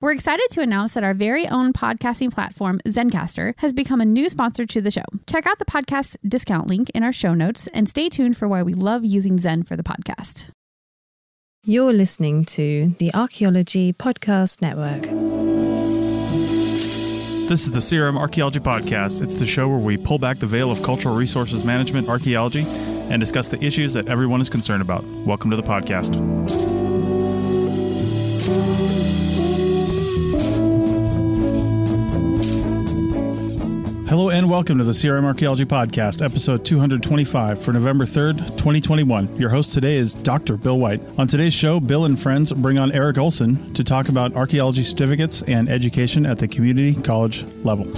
We're excited to announce that our very own podcasting platform, Zencastr, has become a new sponsor to the show. Check out the podcast discount link in our show notes and stay tuned for why we love using Zen for the podcast. You're listening to the Archaeology Podcast Network. This is the CRM Archaeology Podcast. It's the show where we pull back the veil of cultural resources management, archaeology, and discuss the issues that everyone is concerned about. Welcome to the podcast. Hello and welcome to the CRM Archaeology Podcast, episode 225 for November 3rd, 2021. Your host today is Dr. Bill White. On today's show, Bill and friends bring on Eric Olson to talk about archaeology certificates and education at the community college level.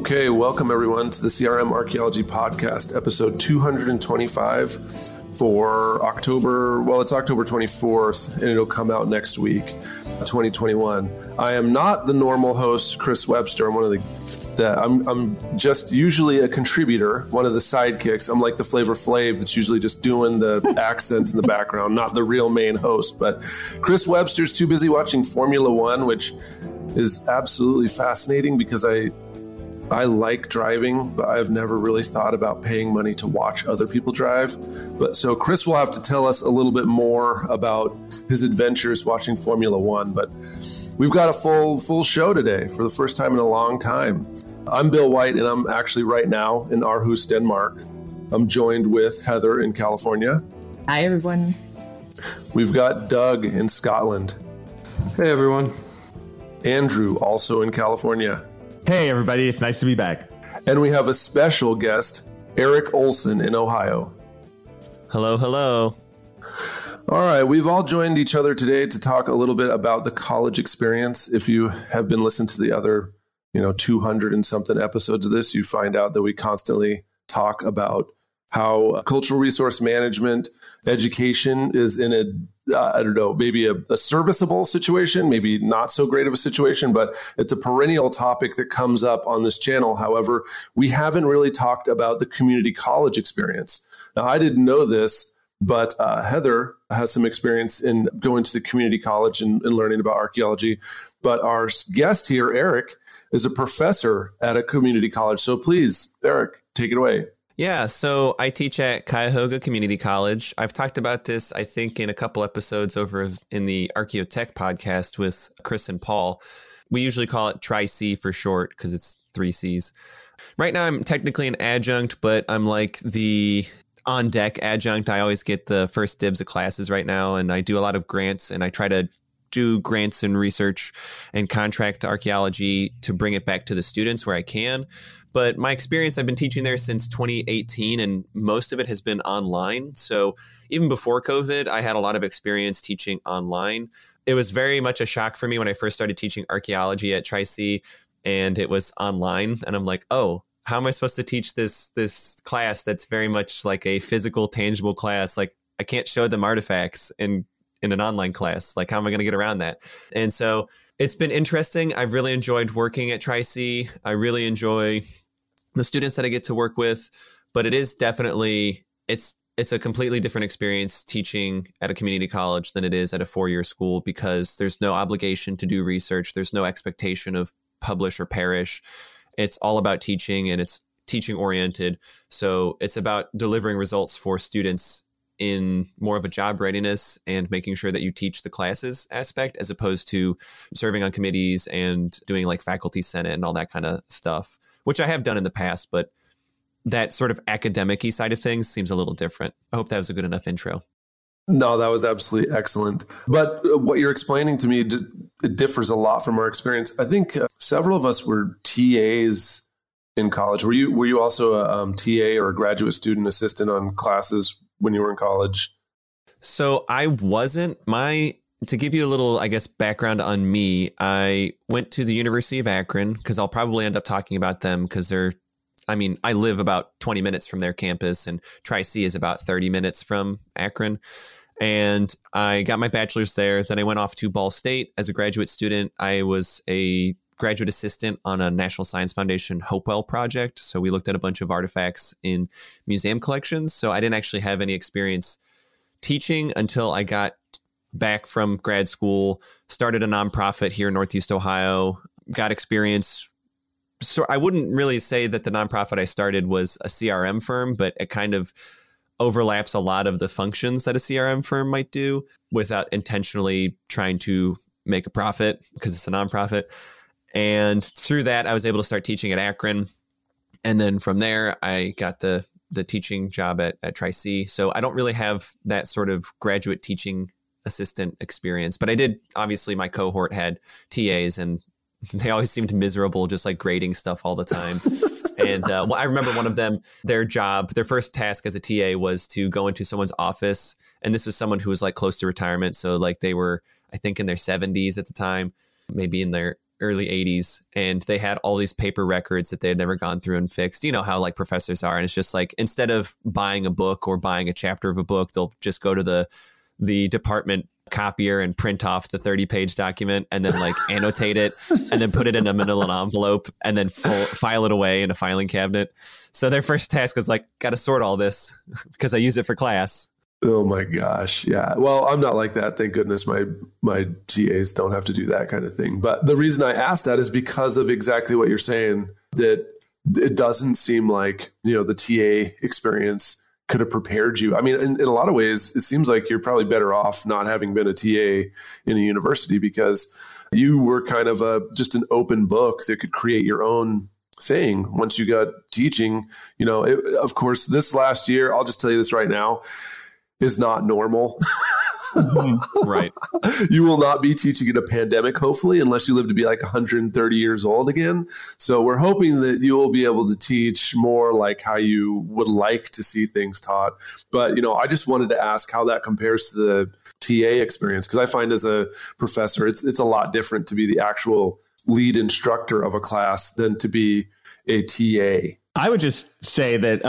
Okay, welcome everyone to the CRM Archaeology Podcast, episode 225. For October, well, it's October 24th, and it'll come out next week, 2021. I am not the normal host, Chris Webster. I'm one of I'm just usually a contributor, one of the sidekicks. I'm like the Flavor Flav that's usually just doing the accents in the background, not the real main host. But Chris Webster's too busy watching Formula One, which is absolutely fascinating because I like driving, but I've never really thought about paying money to watch other people drive. But so Chris will have to tell us a little bit more about his adventures watching Formula One. But we've got a full show today for the first time in a long time. I'm Bill White, and I'm actually right now in Aarhus, Denmark. I'm joined with Heather in California. Hi, everyone. We've got Doug in Scotland. Hey, everyone. Andrew, also in California. Hey, everybody. It's nice to be back. And we have a special guest, Eric Olson in Ohio. Hello, hello. All right. We've all joined each other today to talk a little bit about the college experience. If you have been listening to the other, 200 and something episodes of this, you find out that we constantly talk about how cultural resource management education is in a serviceable situation, maybe not so great of a situation, but it's a perennial topic that comes up on this channel. However, we haven't really talked about the community college experience. Now, I didn't know this, but Heather has some experience in going to the community college and learning about archaeology. But our guest here, Eric, is a professor at a community college. So please, Eric, take it away. Yeah, so I teach at Cuyahoga Community College. I've talked about this, I think, in a couple episodes over in the ArcheoTech podcast with Chris and Paul. We usually call it Tri-C for short because it's 3 C's. Right now, I'm technically an adjunct, but I'm like the on-deck adjunct. I always get the first dibs of classes right now, and I do a lot of grants, and I try to do grants and research and contract archaeology to bring it back to the students where I can. But my experience, I've been teaching there since 2018, and most of it has been online. So even before COVID, I had a lot of experience teaching online. It was very much a shock for me when I first started teaching archaeology at Tri-C, and it was online. And I'm like, oh, how am I supposed to teach this class that's very much like a physical, tangible class? Like, I can't show them artifacts and in an online class. Like, how am I going to get around that? And so it's been interesting. I've really enjoyed working at Tri-C. I really enjoy the students that I get to work with, but it is definitely, it's a completely different experience teaching at a community college than it is at a four-year school because there's no obligation to do research. There's no expectation of publish or perish. It's all about teaching, and it's teaching oriented. So it's about delivering results for students in more of a job readiness and making sure that you teach the classes aspect as opposed to serving on committees and doing like faculty senate and all that kind of stuff, which I have done in the past, but that sort of academic-y side of things seems a little different. I hope that was a good enough intro. No, that was absolutely excellent. But what you're explaining to me, it differs a lot from our experience. I think several of us were TAs in college. Were you also a TA or a graduate student assistant on classes when you were in college? So I wasn't. To give you a little, I guess, background on me, I went to the University of Akron because I'll probably end up talking about them because I live about 20 minutes from their campus, and Tri-C is about 30 minutes from Akron. And I got my bachelor's there. Then I went off to Ball State as a graduate student. I was a graduate assistant on a National Science Foundation Hopewell project. So we looked at a bunch of artifacts in museum collections. So I didn't actually have any experience teaching until I got back from grad school, started a nonprofit here in Northeast Ohio, got experience. So I wouldn't really say that the nonprofit I started was a CRM firm, but it kind of overlaps a lot of the functions that a CRM firm might do without intentionally trying to make a profit because it's a nonprofit. And through that, I was able to start teaching at Akron. And then from there, I got the teaching job at Tri-C. So I don't really have that sort of graduate teaching assistant experience, but I did. Obviously, my cohort had TAs, and they always seemed miserable, just like grading stuff all the time. And I remember one of them, their first task as a TA was to go into someone's office. And this was someone who was like close to retirement. So like they were, I think, in their 70s at the time, maybe in their early 80s. And they had all these paper records that they had never gone through and fixed. You know how like professors are. And it's just like, instead of buying a book or buying a chapter of a book, they'll just go to the department copier and print off the 30-page document and then like annotate it and then put it in a manila envelope and then file it away in a filing cabinet. So their first task was like, got to sort all this because I use it for class. Oh my gosh. Yeah. Well, I'm not like that. Thank goodness my TAs don't have to do that kind of thing. But the reason I asked that is because of exactly what you're saying, that it doesn't seem like, the TA experience could have prepared you. I mean, in a lot of ways, it seems like you're probably better off not having been a TA in a university because you were kind of just an open book that could create your own thing once you got teaching. Of course, this last year, I'll just tell you this right now, is not normal. Right. You will not be teaching in a pandemic, hopefully, unless you live to be like 130 years old again. So we're hoping that you will be able to teach more like how you would like to see things taught. But, I just wanted to ask how that compares to the TA experience, because I find as a professor, it's a lot different to be the actual lead instructor of a class than to be a TA. I would just say that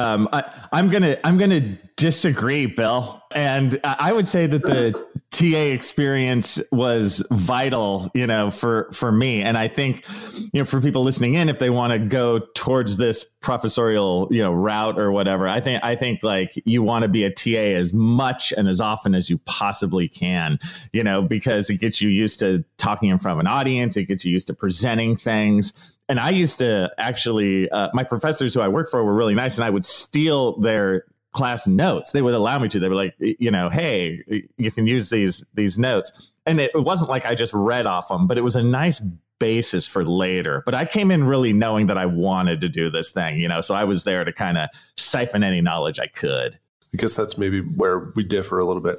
I'm gonna disagree, Bill, and I would say that the TA experience was vital, for me, and I think, for people listening in, if they want to go towards this professorial, route or whatever, I think like you want to be a TA as much and as often as you possibly can, because it gets you used to talking in front of an audience, it gets you used to presenting things. And I used to actually, my professors who I worked for were really nice, and I would steal their class notes. They would allow me to. They were like, hey, you can use these notes. And it wasn't like I just read off them, but it was a nice basis for later. But I came in really knowing that I wanted to do this thing, so I was there to kind of siphon any knowledge I could. I guess that's maybe where we differ a little bit.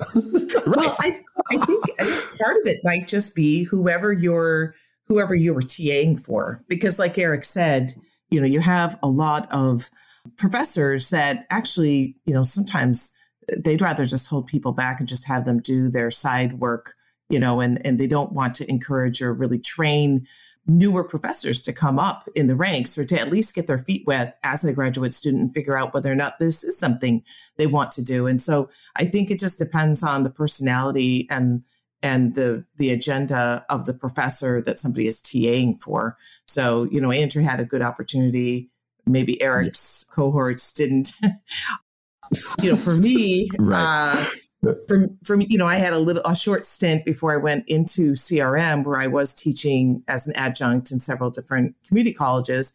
Right. Well, I think part of it might just be whoever you were TAing for, because like Eric said, you have a lot of professors that actually, sometimes they'd rather just hold people back and just have them do their side work, and they don't want to encourage or really train newer professors to come up in the ranks or to at least get their feet wet as a graduate student and figure out whether or not this is something they want to do. And so I think it just depends on the personality and the agenda of the professor that somebody is TAing for. So, Andrew had a good opportunity. Maybe Eric's cohorts didn't. For me, right. for me, I had a short stint before I went into CRM where I was teaching as an adjunct in several different community colleges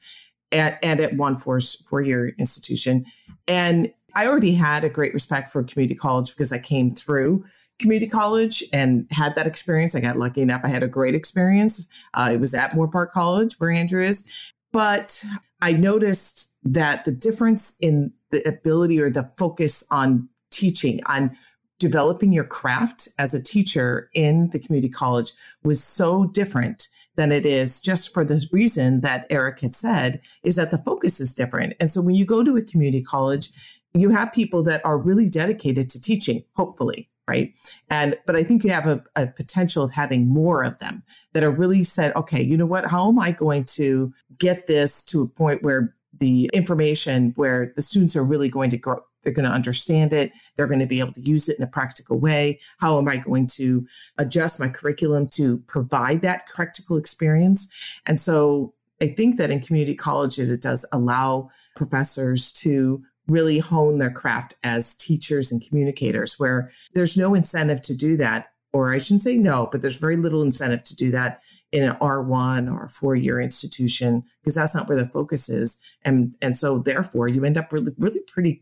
and at one four-year institution. And I already had a great respect for community college because I came through community college and had that experience. I got lucky enough. I had a great experience. It was at Moorpark College where Andrew is. But I noticed that the difference in the ability or the focus on teaching, on developing your craft as a teacher in the community college was so different than it is, just for the reason that Eric had said, is that the focus is different. And so when you go to a community college, you have people that are really dedicated to teaching, hopefully, right? But I think you have a potential of having more of them that are really said, okay, you know what, how am I going to get this to a point where the information, where the students are really going to grow, they're going to understand it, they're going to be able to use it in a practical way. How am I going to adjust my curriculum to provide that practical experience? And so I think that in community college, it does allow professors to really hone their craft as teachers and communicators, where there's no incentive to do that, or I shouldn't say no, but there's very little incentive to do that in an R1 or a four-year institution, because that's not where the focus is. And so therefore you end up really pretty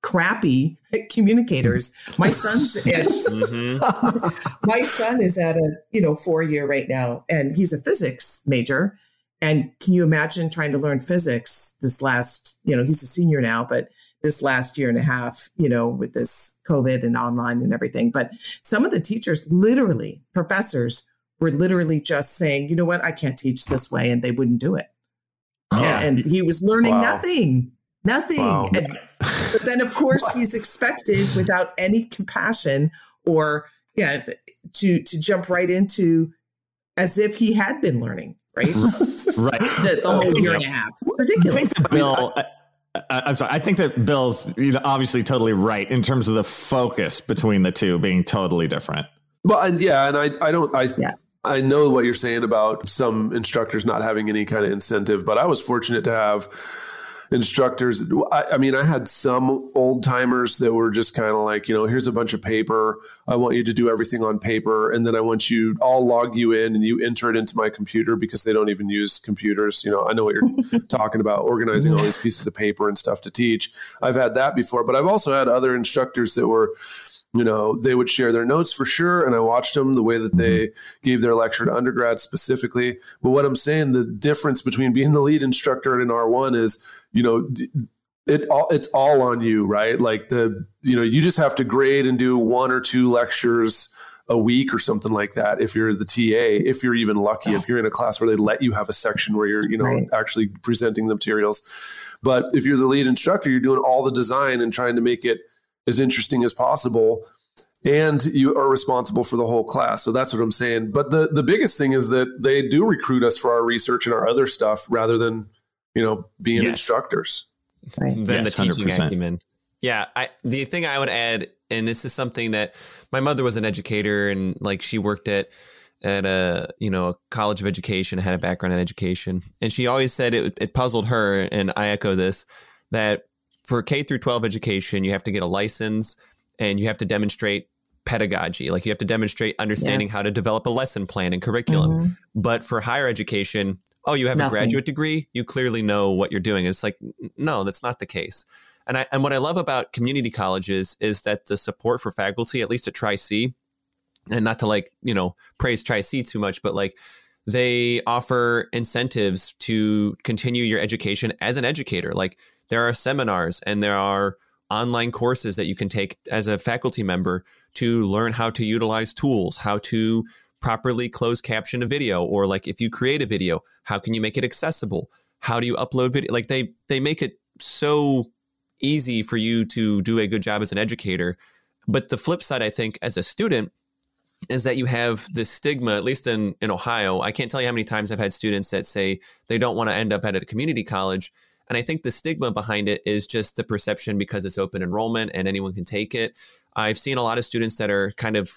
crappy communicators. My son is at a, 4-year right now, and he's a physics major. And can you imagine trying to learn physics this last, he's a senior now, but this last year and a half, with this COVID and online and everything. But some of the teachers, professors were literally just saying, I can't teach this way. And they wouldn't do it. Oh. And he was learning nothing. Wow. But then, of course, he's expected without any compassion to jump right into as if he had been learning. Right. The whole year and a half. It's ridiculous. I think that Bill's obviously totally right in terms of the focus between the two being totally different. Well, I know what you're saying about some instructors not having any kind of incentive, but I was fortunate to have instructors. I had some old timers that were just kind of like, here's a bunch of paper. I want you to do everything on paper. And then I'll log you in and you enter it into my computer, because they don't even use computers. I know what you're talking about, organizing all these pieces of paper and stuff to teach. I've had that before, but I've also had other instructors that were, they would share their notes for sure. And I watched them the way that they gave their lecture to undergrad specifically. But what I'm saying, the difference between being the lead instructor at an R1 is, it's all on you, right? Like you just have to grade and do one or two lectures a week or something like that. If you're the TA, if you're even lucky, if you're in a class where they let you have a section where you're, actually presenting the materials. But if you're the lead instructor, you're doing all the design and trying to make it as interesting as possible, and you are responsible for the whole class. So that's what I'm saying. But the biggest thing is that they do recruit us for our research and our other stuff rather than, being instructors. Right. Than the teaching acumen. Yeah. The thing I would add, and this is something that my mother was an educator, and like she worked at a college of education, had a background in education. And she always said it puzzled her. And I echo this, that for K through 12 education, you have to get a license and you have to demonstrate pedagogy. Like you have to demonstrate understanding how to develop a lesson plan and curriculum. Mm-hmm. But for higher education, you have a graduate degree. You clearly know what you're doing. It's like, no, that's not the case. And what I love about community colleges is that the support for faculty, at least at Tri-C, and not to praise Tri-C too much, but they offer incentives to continue your education as an educator. There are seminars and there are online courses that you can take as a faculty member to learn how to utilize tools, how to properly closed caption a video, or if you create a video, how can you make it accessible? How do you upload video? They make it so easy for you to do a good job as an educator. But the flip side, I think, as a student is that you have this stigma, at least in Ohio. I can't tell you how many times I've had students that say they don't want to end up at a community college. And I think the stigma behind it is just the perception because it's open enrollment and anyone can take it. I've seen a lot of students that are kind of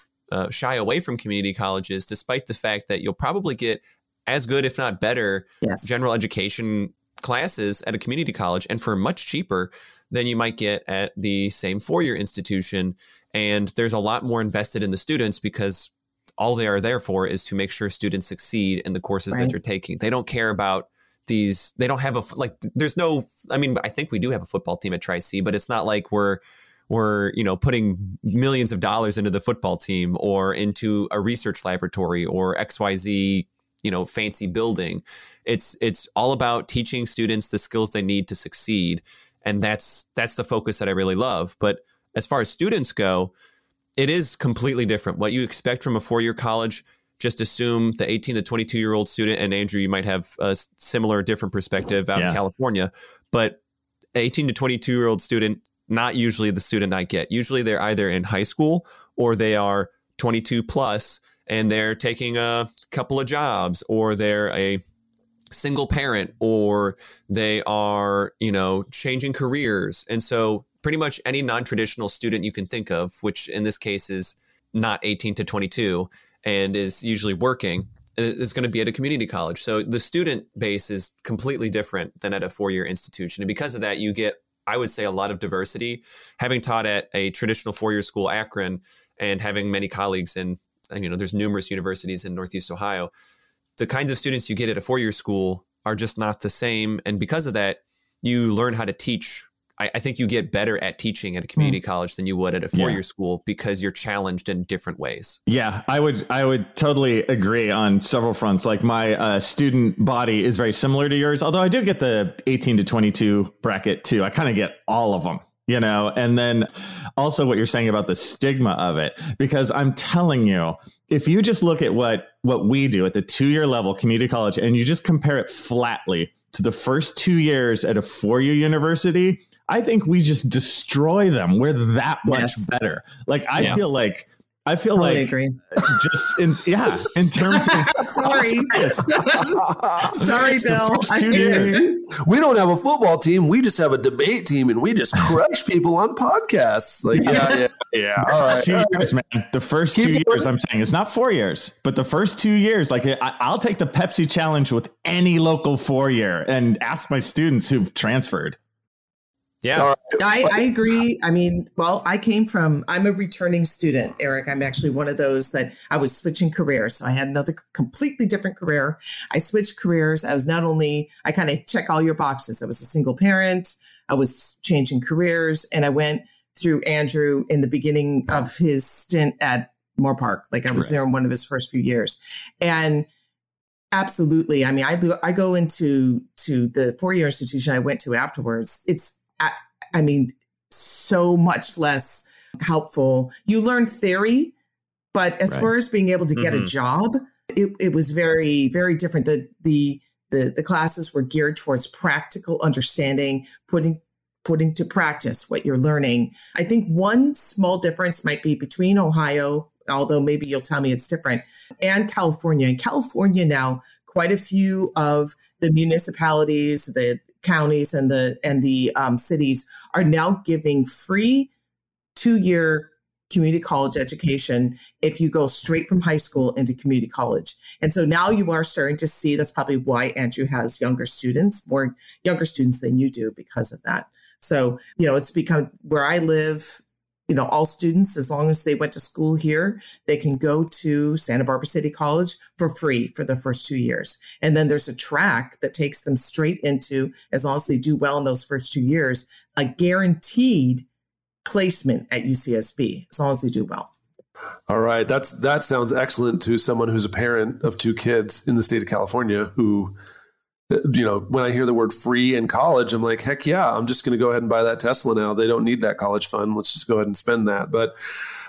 shy away from community colleges, despite the fact that you'll probably get as good, if not better, general education classes at a community college, and for much cheaper than you might get at the same four-year institution. And there's a lot more invested in the students, because all they are there for is to make sure students succeed in the courses that they're taking. They don't care about these. They don't have I think we do have a football team at Tri-C, but it's not like we're putting millions of dollars into the football team or into a research laboratory or XYZ, fancy building. It's all about teaching students the skills they need to succeed. And that's the focus that I really love. But as far as students go, it is completely different. What you expect from a four-year college just assume the 18 to 22-year-old student, and Andrew, you might have a similar, different perspective out in California, but 18 to 22-year-old student, not usually the student I get. Usually they're either in high school or they are 22 plus and they're taking a couple of jobs, or they're a single parent, or they are, you know, changing careers. And so pretty much any non-traditional student you can think of, which in this case is not 18 to 22, and is usually working, is going to be at a community college. So the student base is completely different than at a four-year institution. And because of that, you get, I would say, a lot of diversity. Having taught at a traditional four-year school, Akron, and having many colleagues in, you know, there's numerous universities in Northeast Ohio, the kinds of students you get at a four-year school are just not the same. And because of that, you learn how to teach. I think you get better at teaching at a community college than you would at a four-year school because you're challenged in different ways. Yeah, I would totally agree on several fronts. Like my student body is very similar to yours, although I do get the 18 to 22 bracket too. I kind of get all of them, you know, and then also what you're saying about the stigma of it, because I'm telling you, if you just look at what we do at the two-year level community college and you just compare it flatly to the first 2 years at a four-year university, I think we just destroy them. We're that much better. Like I feel totally like agree. Just in terms of sorry, Bill. We don't have a football team. We just have a debate team, and we just crush people on podcasts. Like all right. 2 years, man. The first 2 years, I'm saying it's not 4 years, but the first 2 years. Like I'll take the Pepsi challenge with any local 4 year, and ask my students who've transferred. Yeah, I agree. I mean, well, I'm a returning student, Eric. I'm actually one of those that I was switching careers. So I had another completely different career. I switched careers. I was I kind of check all your boxes. I was a single parent. I was changing careers. And I went through Andrew in the beginning of his stint at Moorpark. Like I was there in one of his first few years. And absolutely. I mean, I go into the four-year institution I went to afterwards. It's, I mean, so much less helpful. You learn theory, but as far as being able to get a job, it was very, very different. The classes were geared towards practical understanding, putting to practice what you're learning. I think one small difference might be between Ohio, although maybe you'll tell me it's different, and California. In California now, quite a few of the municipalities, the counties and the cities are now giving free 2 year community college education if you go straight from high school into community college. And so now you are starting to see, that's probably why Andrew has younger students than you do because of that. So, you know, it's become where I live, you know, all students, as long as they went to school here, they can go to Santa Barbara City College for free for the first 2 years. And then there's a track that takes them straight into, as long as they do well in those first 2 years, a guaranteed placement at UCSB, as long as they do well. All right. That sounds excellent to someone who's a parent of two kids in the state of California who, you know, when I hear the word free in college, I'm like, heck yeah, I'm just going to go ahead and buy that Tesla now. They don't need that college fund. Let's just go ahead and spend that. But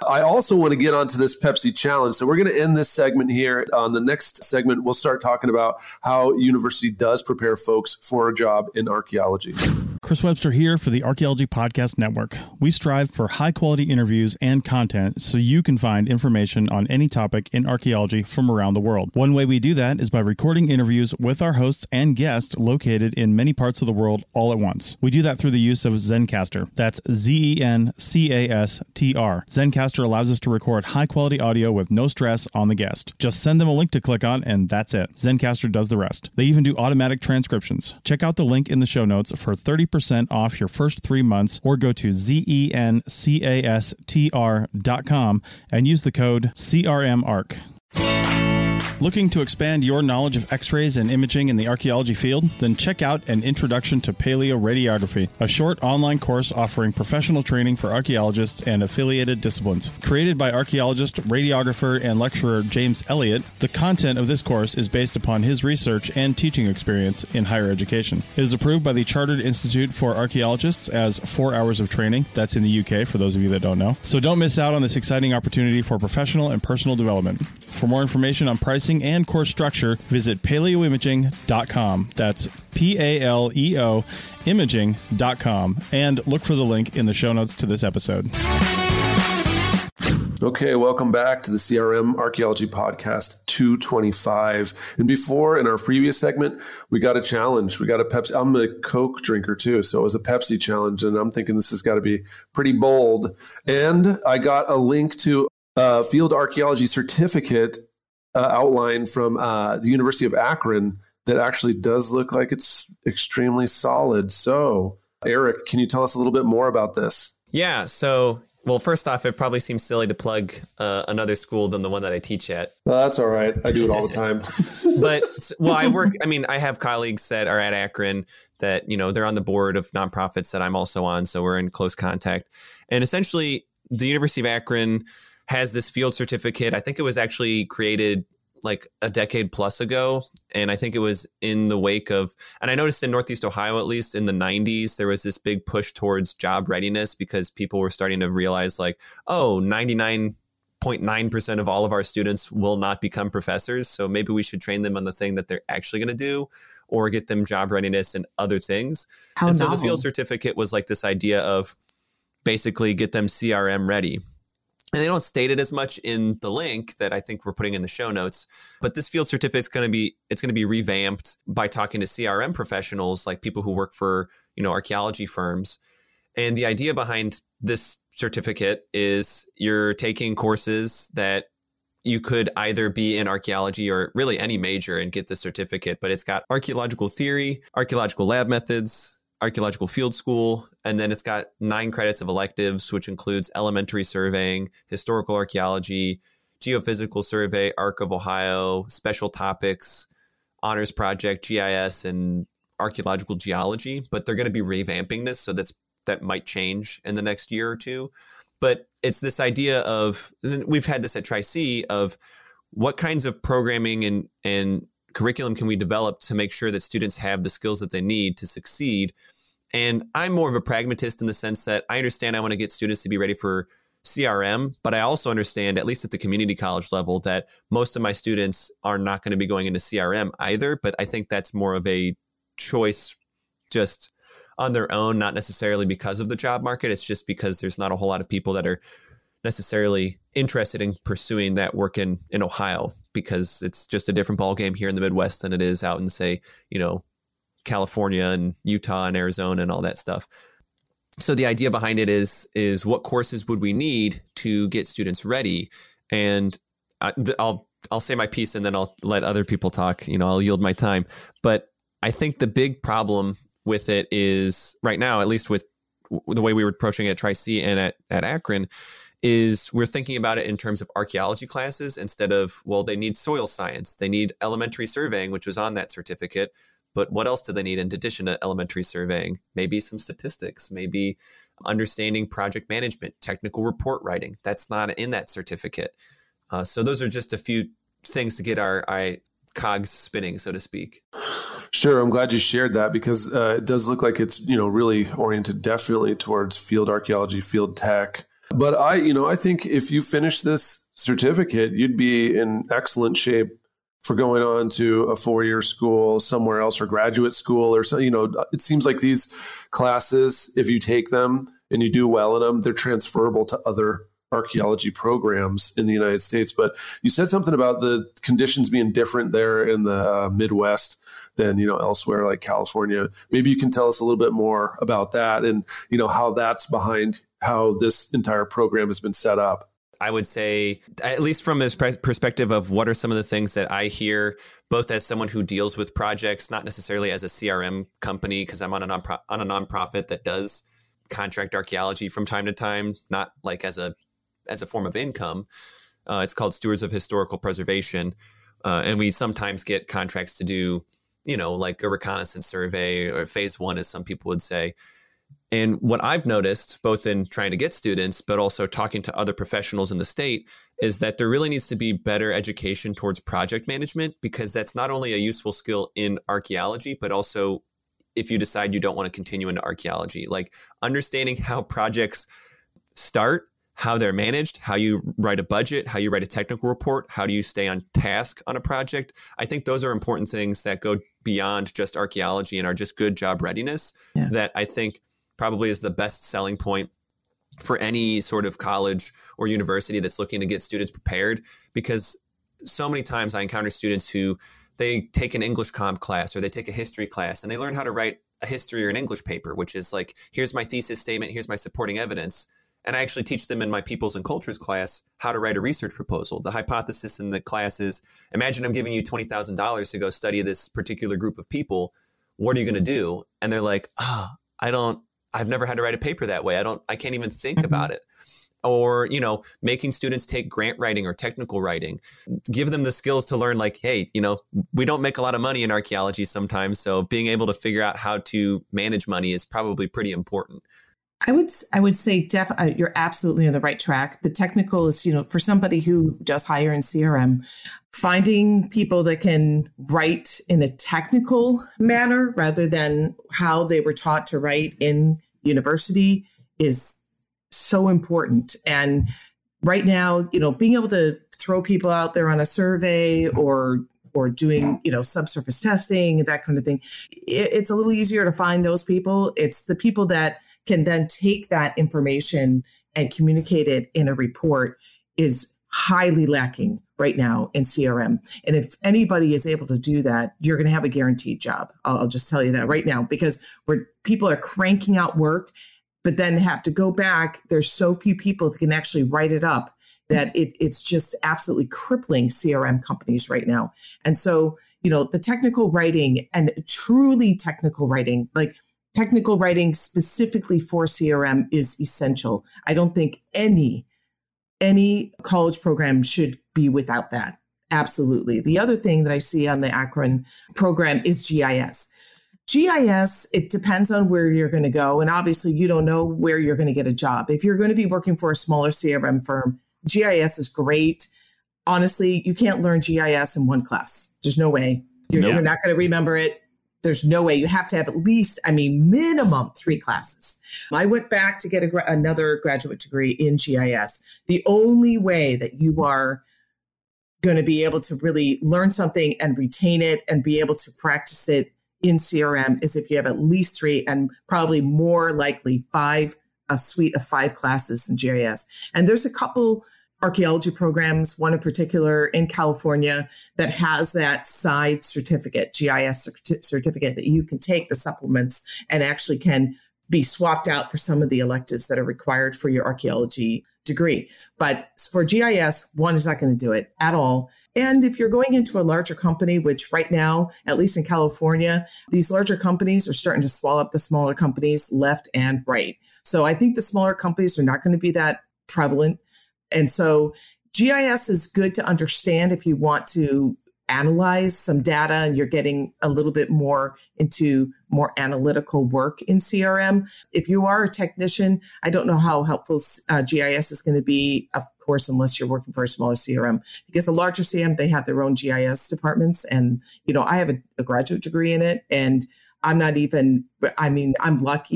I also want to get onto this Pepsi challenge. So we're going to end this segment here. On the next segment, we'll start talking about how university does prepare folks for a job in archaeology. Chris Webster here for the Archaeology Podcast Network. We strive for high quality interviews and content so you can find information on any topic in archaeology from around the world. One way we do that is by recording interviews with our hosts and guest located in many parts of the world all at once. We do that through the use of Zencastr. That's Zencastr. Zencastr allows us to record high-quality audio with no stress on the guest. Just send them a link to click on, and that's it. Zencastr does the rest. They even do automatic transcriptions. Check out the link in the show notes for 30% off your first 3 months, or go to zencastr.com and use the code CRMARC. Looking to expand your knowledge of x-rays and imaging in the archaeology field? Then check out An Introduction to Paleoradiography, a short online course offering professional training for archaeologists and affiliated disciplines. Created by archaeologist, radiographer, and lecturer James Elliott, the content of this course is based upon his research and teaching experience in higher education. It is approved by the Chartered Institute for Archaeologists as 4 hours of training. That's in the UK for those of you that don't know. So don't miss out on this exciting opportunity for professional and personal development. For more information on pricing and course structure, visit paleoimaging.com. That's P-A-L-E-O imaging.com. And look for the link in the show notes to this episode. Okay, welcome back to the CRM Archaeology Podcast 225. And before, in our previous segment, we got a challenge. We got a Pepsi. I'm a Coke drinker too, so it was a Pepsi challenge, and I'm thinking this has got to be pretty bold. And I got a link to a Field Archaeology Certificate outline from the University of Akron that actually does look like it's extremely solid. So, Eric, can you tell us a little bit more about this? Yeah, so... Well, first off, it probably seems silly to plug another school than the one that I teach at. Well, that's all right. I do it all the time. I have colleagues that are at Akron that, you know, they're on the board of nonprofits that I'm also on. So we're in close contact. And essentially, the University of Akron has this field certificate. I think it was actually created like a decade plus ago. And I think it was in the wake of, and I noticed in Northeast Ohio, at least in the 90s, there was this big push towards job readiness because people were starting to realize like, oh, 99.9% of all of our students will not become professors. So maybe we should train them on the thing that they're actually going to do or get them job readiness and other things. So the field certificate was like this idea of basically get them CRM ready. And they don't state it as much in the link that I think we're putting in the show notes, but this field certificate's going to be revamped by talking to CRM professionals, like people who work for, you know, archaeology firms. And the idea behind this certificate is you're taking courses that you could either be in archaeology or really any major and get the certificate, but it's got archaeological theory, archaeological lab methods, archaeological field school, and then it's got 9 credits of electives, which includes elementary surveying, historical archaeology, geophysical survey, Arc of Ohio, special topics, honors project, GIS, and archaeological geology. But they're going to be revamping this, so that might change in the next year or two. But it's this idea of, we've had this at Tri-C, of what kinds of programming and curriculum can we develop to make sure that students have the skills that they need to succeed. And I'm more of a pragmatist in the sense that I understand I want to get students to be ready for CRM, but I also understand, at least at the community college level, that most of my students are not going to be going into CRM either. But I think that's more of a choice just on their own, not necessarily because of the job market. It's just because there's not a whole lot of people that are necessarily interested in pursuing that work in Ohio, because it's just a different ballgame here in the Midwest than it is out in, say, you know, California and Utah and Arizona and all that stuff. So the idea behind it is what courses would we need to get students ready? And I'll say my piece and then I'll let other people talk. You know, I'll yield my time. But I think the big problem with it is right now, at least with the way we were approaching it at Tri-C and at Akron, is we're thinking about it in terms of archaeology classes instead of, well, they need soil science, they need elementary surveying, which was on that certificate, but what else do they need in addition to elementary surveying? Maybe some statistics, maybe understanding project management, technical report writing. That's not in that certificate. So those are just a few things to get our cogs spinning, so to speak. Sure. I'm glad you shared that, because it does look like it's, you know, really oriented definitely towards field archaeology, field tech. But I think if you finish this certificate, you'd be in excellent shape for going on to a 4-year school somewhere else, or graduate school or so. You know, it seems like these classes, if you take them and you do well in them, they're transferable to other archaeology programs in the United States. But you said something about the conditions being different there in the Midwest than, you know, elsewhere like California. Maybe you can tell us a little bit more about that and, you know, how that's behind how this entire program has been set up. I would say, at least from this perspective of what are some of the things that I hear, both as someone who deals with projects, not necessarily as a CRM company, because I'm on a nonprofit that does contract archaeology from time to time, not like as a form of income. It's called Stewards of Historical Preservation. And we sometimes get contracts to do, you know, like a reconnaissance survey or phase one, as some people would say. And what I've noticed, both in trying to get students, but also talking to other professionals in the state, is that there really needs to be better education towards project management, because that's not only a useful skill in archaeology, but also if you decide you don't want to continue into archaeology, like understanding how projects start how they're managed, how you write a budget, how you write a technical report, how do you stay on task on a project. I think those are important things that go beyond just archaeology and are just good job readiness that I think probably is the best selling point for any sort of college or university that's looking to get students prepared. Because so many times I encounter students who they take an English comp class or they take a history class and they learn how to write a history or an English paper, which is like, here's my thesis statement, here's my supporting evidence. And I actually teach them in my Peoples and Cultures class how to write a research proposal. The hypothesis in the class is, imagine I'm giving you $20,000 to go study this particular group of people. What are you going to do? And they're like, I've never had to write a paper that way. I can't even think about it. Or, making students take grant writing or technical writing, give them the skills to learn like, hey, we don't make a lot of money in archaeology sometimes. So being able to figure out how to manage money is probably pretty important. I would say, you're absolutely on the right track. The technical is, for somebody who does hire in CRM, finding people that can write in a technical manner rather than how they were taught to write in university is so important. And right now, being able to throw people out there on a survey or doing, subsurface testing and that kind of thing, it's a little easier to find those people. It's the people that can then take that information and communicate it in a report is highly lacking right now in CRM. And if anybody is able to do that, you're going to have a guaranteed job. I'll just tell you that right now, because people are cranking out work, but then have to go back. There's so few people that can actually write it up that it's just absolutely crippling CRM companies right now. And so, the technical writing and truly technical writing, like technical writing specifically for CRM is essential. I don't think any college program should be without that. Absolutely. The other thing that I see on the Akron program is GIS. GIS, it depends on where you're going to go. And obviously, you don't know where you're going to get a job. If you're going to be working for a smaller CRM firm, GIS is great. Honestly, you can't learn GIS in one class. There's no way. You're not going to remember it. There's no way. You have to have at least, minimum 3 classes. I went back to get another graduate degree in GIS. The only way that you are going to be able to really learn something and retain it and be able to practice it in CRM is if you have at least 3 and probably more likely 5, a suite of 5 classes in GIS. And there's a couple archaeology programs, one in particular in California, that has that side certificate, GIS certificate, that you can take the supplements and actually can be swapped out for some of the electives that are required for your archaeology degree. But for GIS, one is not going to do it at all. And if you're going into a larger company, which right now, at least in California, these larger companies are starting to swallow up the smaller companies left and right. So I think the smaller companies are not going to be that prevalent. And so GIS is good to understand if you want to analyze some data and you're getting a little bit more into more analytical work in CRM. If you are a technician, I don't know how helpful GIS is going to be, of course, unless you're working for a smaller CRM, because a larger CRM, they have their own GIS departments. And, I have a graduate degree in it, and I'm lucky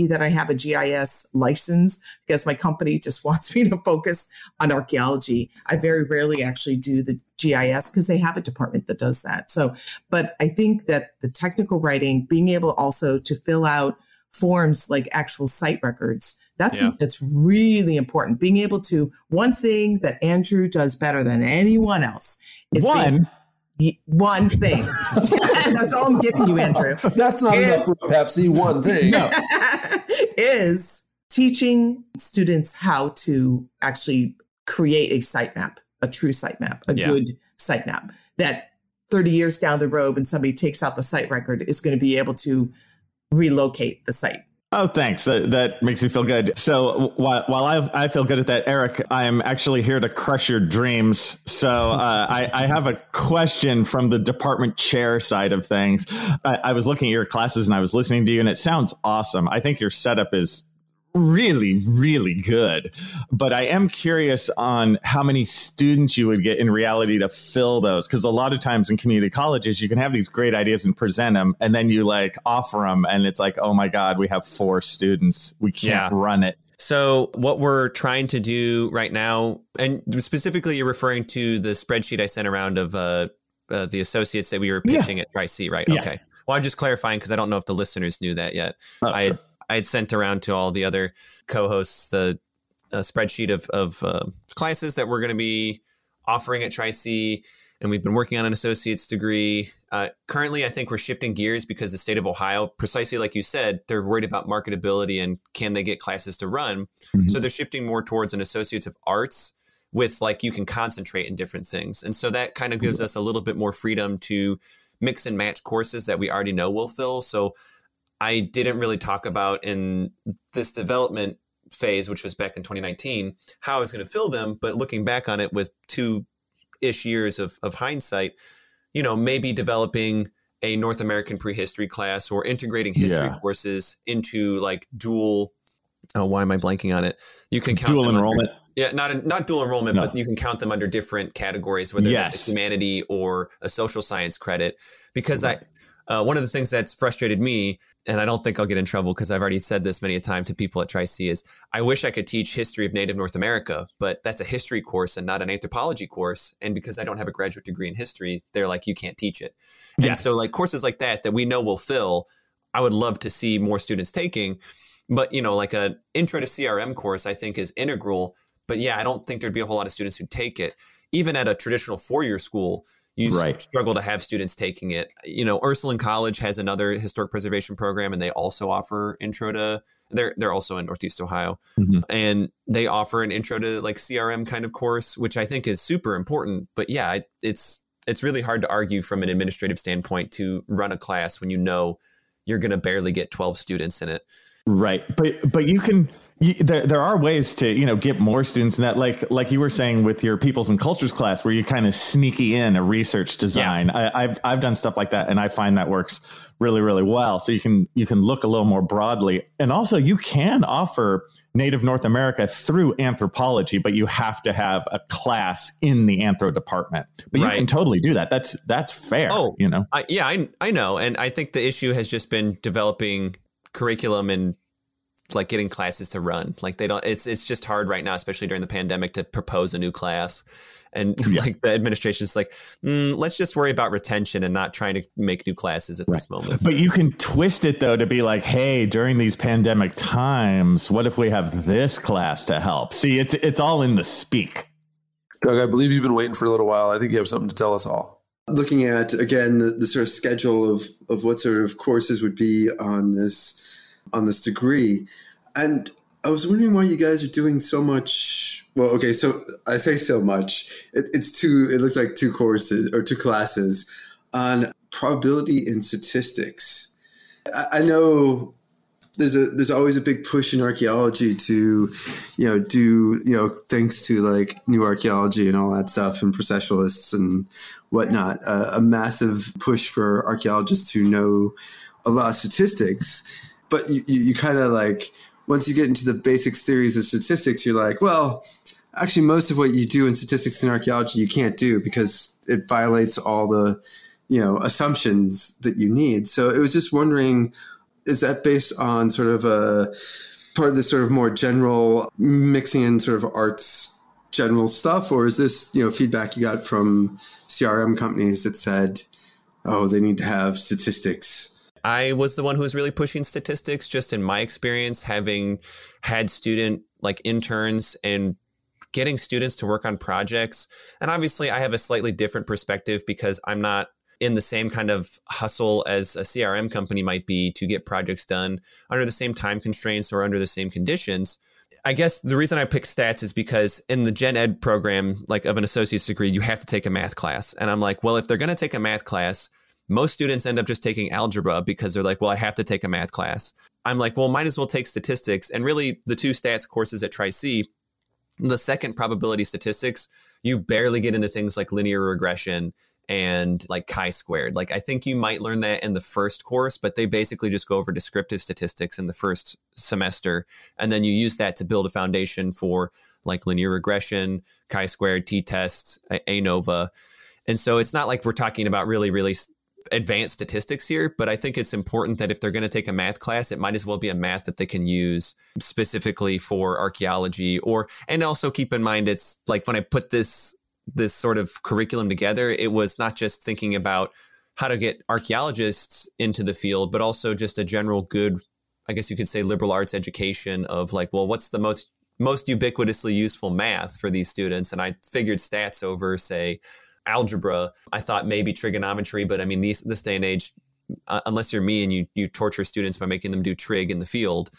that I have a GIS license because my company just wants me to focus on archaeology. I very rarely actually do the GIS because they have a department that does that. But I think that the technical writing, being able also to fill out forms like actual site records, that's really important. Being able to, one thing that Andrew does better than anyone else is one thing. That's all I'm giving you, Andrew. That's not enough for Pepsi. One thing. No. Is teaching students how to actually create a site map, a true site map, good site map that 30 years down the road when somebody takes out the site record is going to be able to relocate the site. Oh, thanks. That makes me feel good. So while I feel good at that, Eric, I am actually here to crush your dreams. So I have a question from the department chair side of things. I was looking at your classes and I was listening to you, and it sounds awesome. I think your setup is really, really good. But I am curious on how many students you would get in reality to fill those. Because a lot of times in community colleges, you can have these great ideas and present them, and then you offer them. And it's like, oh, my God, we have 4 students. We can't run it. So what we're trying to do right now, and specifically you're referring to the spreadsheet I sent around of the associates that we were pitching at Tri-C, right? Yeah. Okay. Well, I'm just clarifying because I don't know if the listeners knew that yet. Oh, I had sent around to all the other co-hosts the spreadsheet of classes that we're going to be offering at Tri-C, and we've been working on an associate's degree. Currently, I think we're shifting gears because the state of Ohio, precisely like you said, they're worried about marketability and can they get classes to run? Mm-hmm. So they're shifting more towards an associate's of arts with like you can concentrate in different things. And so that kind of gives us a little bit more freedom to mix and match courses that we already know will fill. So I didn't really talk about in this development phase, which was back in 2019, how I was going to fill them. But looking back on it with two-ish years of hindsight, you know, maybe developing a North American prehistory class or integrating history courses into like dual. Oh, why am I blanking on it? You can count dual enrollment. Not dual enrollment, but you can count them under different categories, whether that's a humanity or a social science credit. Because one of the things that's frustrated me, and I don't think I'll get in trouble because I've already said this many a time to people at Tri-C, is I wish I could teach history of Native North America, but that's a history course and not an anthropology course. And because I don't have a graduate degree in history, they're like, you can't teach it. Yeah. And so like courses like that we know will fill, I would love to see more students taking. But, you know, like an intro to CRM course, I think is integral. But yeah, I don't think there'd be a whole lot of students who take it. Even at a traditional four-year school, you struggle to have students taking it. You know, Ursuline College has another historic preservation program, and they also offer intro to, they're also in Northeast Ohio, and they offer an intro to like CRM kind of course, which I think is super important. But yeah, it's really hard to argue from an administrative standpoint to run a class when you know you're going to barely get 12 students in it. Right. But you can... There are ways to, you know, get more students in that, like you were saying with your Peoples and Cultures class, where you kind of sneaky in a research design. Yeah. I've done stuff like that, and I find that works really, really well. So you can look a little more broadly, and also you can offer Native North America through anthropology, but you have to have a class in the anthro department. But you can totally do that. That's fair. Oh, you know, I know, and I think the issue has just been developing curriculum and like getting classes to run. Like they don't, it's just hard right now, especially during the pandemic, to propose a new class. And like the administration's like, let's just worry about retention and not trying to make new classes at this moment. But you can twist it though, to be like, hey, during these pandemic times, what if we have this class to help? See, it's all in the speak. Doug, I believe you've been waiting for a little while. I think you have something to tell us all. Looking at again, the sort of schedule of what sort of courses would be on this degree. And I was wondering why you guys are doing so much. Well, okay, so I say so much. It looks like two courses or two classes on probability and statistics. I know there's always a big push in archaeology to, you know, do, you know, thanks to like new archaeology and all that stuff and processionalists and whatnot, a massive push for archaeologists to know a lot of statistics. But you kind of like, once you get into the basics theories of statistics, you're like, well, actually most of what you do in statistics and archaeology, you can't do because it violates all the, you know, assumptions that you need. So it was just wondering, is that based on sort of a part of this sort of more general mixing in sort of arts general stuff? Or is this, you know, feedback you got from CRM companies that said, oh, they need to have statistics? I was the one who was really pushing statistics, just in my experience, having had student like interns and getting students to work on projects. And obviously I have a slightly different perspective because I'm not in the same kind of hustle as a CRM company might be to get projects done under the same time constraints or under the same conditions. I guess the reason I picked stats is because in the gen ed program, like of an associate's degree, you have to take a math class. And I'm like, well, if they're going to take a math class, most students end up just taking algebra because they're like, well, I have to take a math class. I'm like, well, might as well take statistics. And really, the two stats courses at Tri-C, the second probability statistics, you barely get into things like linear regression and like chi-squared. Like, I think you might learn that in the first course, but they basically just go over descriptive statistics in the first semester. And then you use that to build a foundation for like linear regression, chi-squared, t-tests, ANOVA. And so it's not like we're talking about really, really advanced statistics here, but I think it's important that if they're going to take a math class, it might as well be a math that they can use specifically for archaeology. Or, and also keep in mind, it's like when I put this sort of curriculum together, it was not just thinking about how to get archaeologists into the field, but also just a general good, I guess you could say, liberal arts education of like, well, what's the most ubiquitously useful math for these students? And I figured stats over, say, algebra. I thought maybe trigonometry, but I mean, this day and age, unless you're me and you torture students by making them do trig in the field,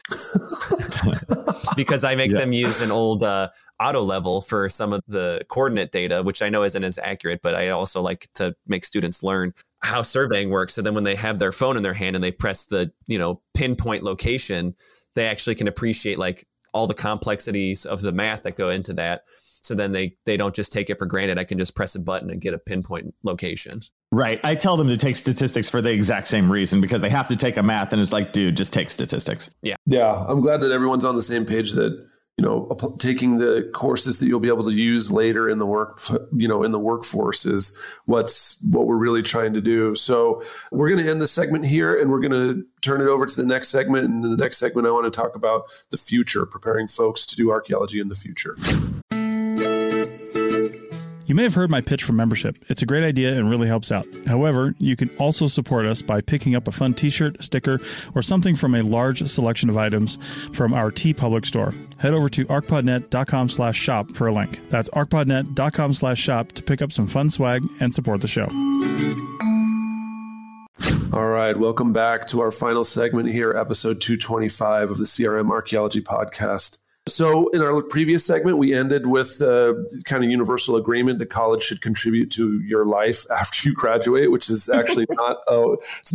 because I make them use an old auto level for some of the coordinate data, which I know isn't as accurate, but I also like to make students learn how surveying works. So then when they have their phone in their hand and they press the, pinpoint location, they actually can appreciate like all the complexities of the math that go into that. So then they don't just take it for granted. I can just press a button and get a pinpoint location. Right. I tell them to take statistics for the exact same reason, because they have to take a math and it's like, dude, just take statistics. Yeah. Yeah. I'm glad that everyone's on the same page that, taking the courses that you'll be able to use later in the workforce is what we're really trying to do. So we're going to end this segment here and we're going to turn it over to the next segment. And in the next segment, I want to talk about the future, preparing folks to do archaeology in the future. You may have heard my pitch for membership. It's a great idea and really helps out. However, you can also support us by picking up a fun t-shirt, sticker, or something from a large selection of items from our TeePublic store. Head over to arcpodnet.com/shop for a link. That's arcpodnet.com/shop to pick up some fun swag and support the show. All right. Welcome back to our final segment here, episode 225 of the CRM Archaeology Podcast. So in our previous segment, we ended with the kind of universal agreement that college should contribute to your life after you graduate, which is actually not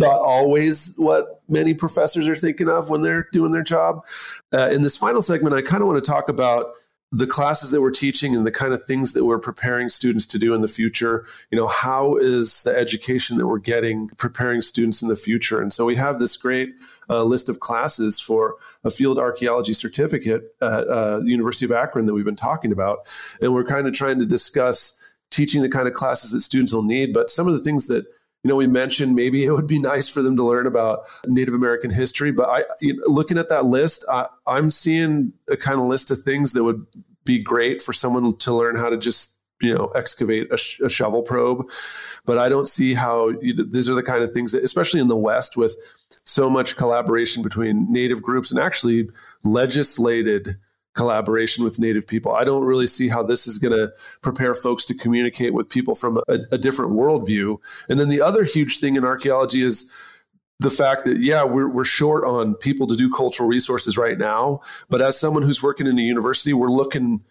always what many professors are thinking of when they're doing their job. In this final segment, I kind of want to talk about the classes that we're teaching and the kind of things that we're preparing students to do in the future. How is the education that we're getting preparing students in the future? And so we have this great list of classes for a field archaeology certificate at the University of Akron that we've been talking about. And we're kind of trying to discuss teaching the kind of classes that students will need. But some of the things that we mentioned, maybe it would be nice for them to learn about Native American history. But looking at that list, I'm seeing a kind of list of things that would be great for someone to learn how to just, excavate a shovel probe. But I don't see how these are the kind of things that, especially in the West, with so much collaboration between Native groups and actually legislated collaboration with Native people. I don't really see how this is going to prepare folks to communicate with people from a different worldview. And then the other huge thing in archaeology is the fact that, we're short on people to do cultural resources right now. But as someone who's working in a university, we're looking,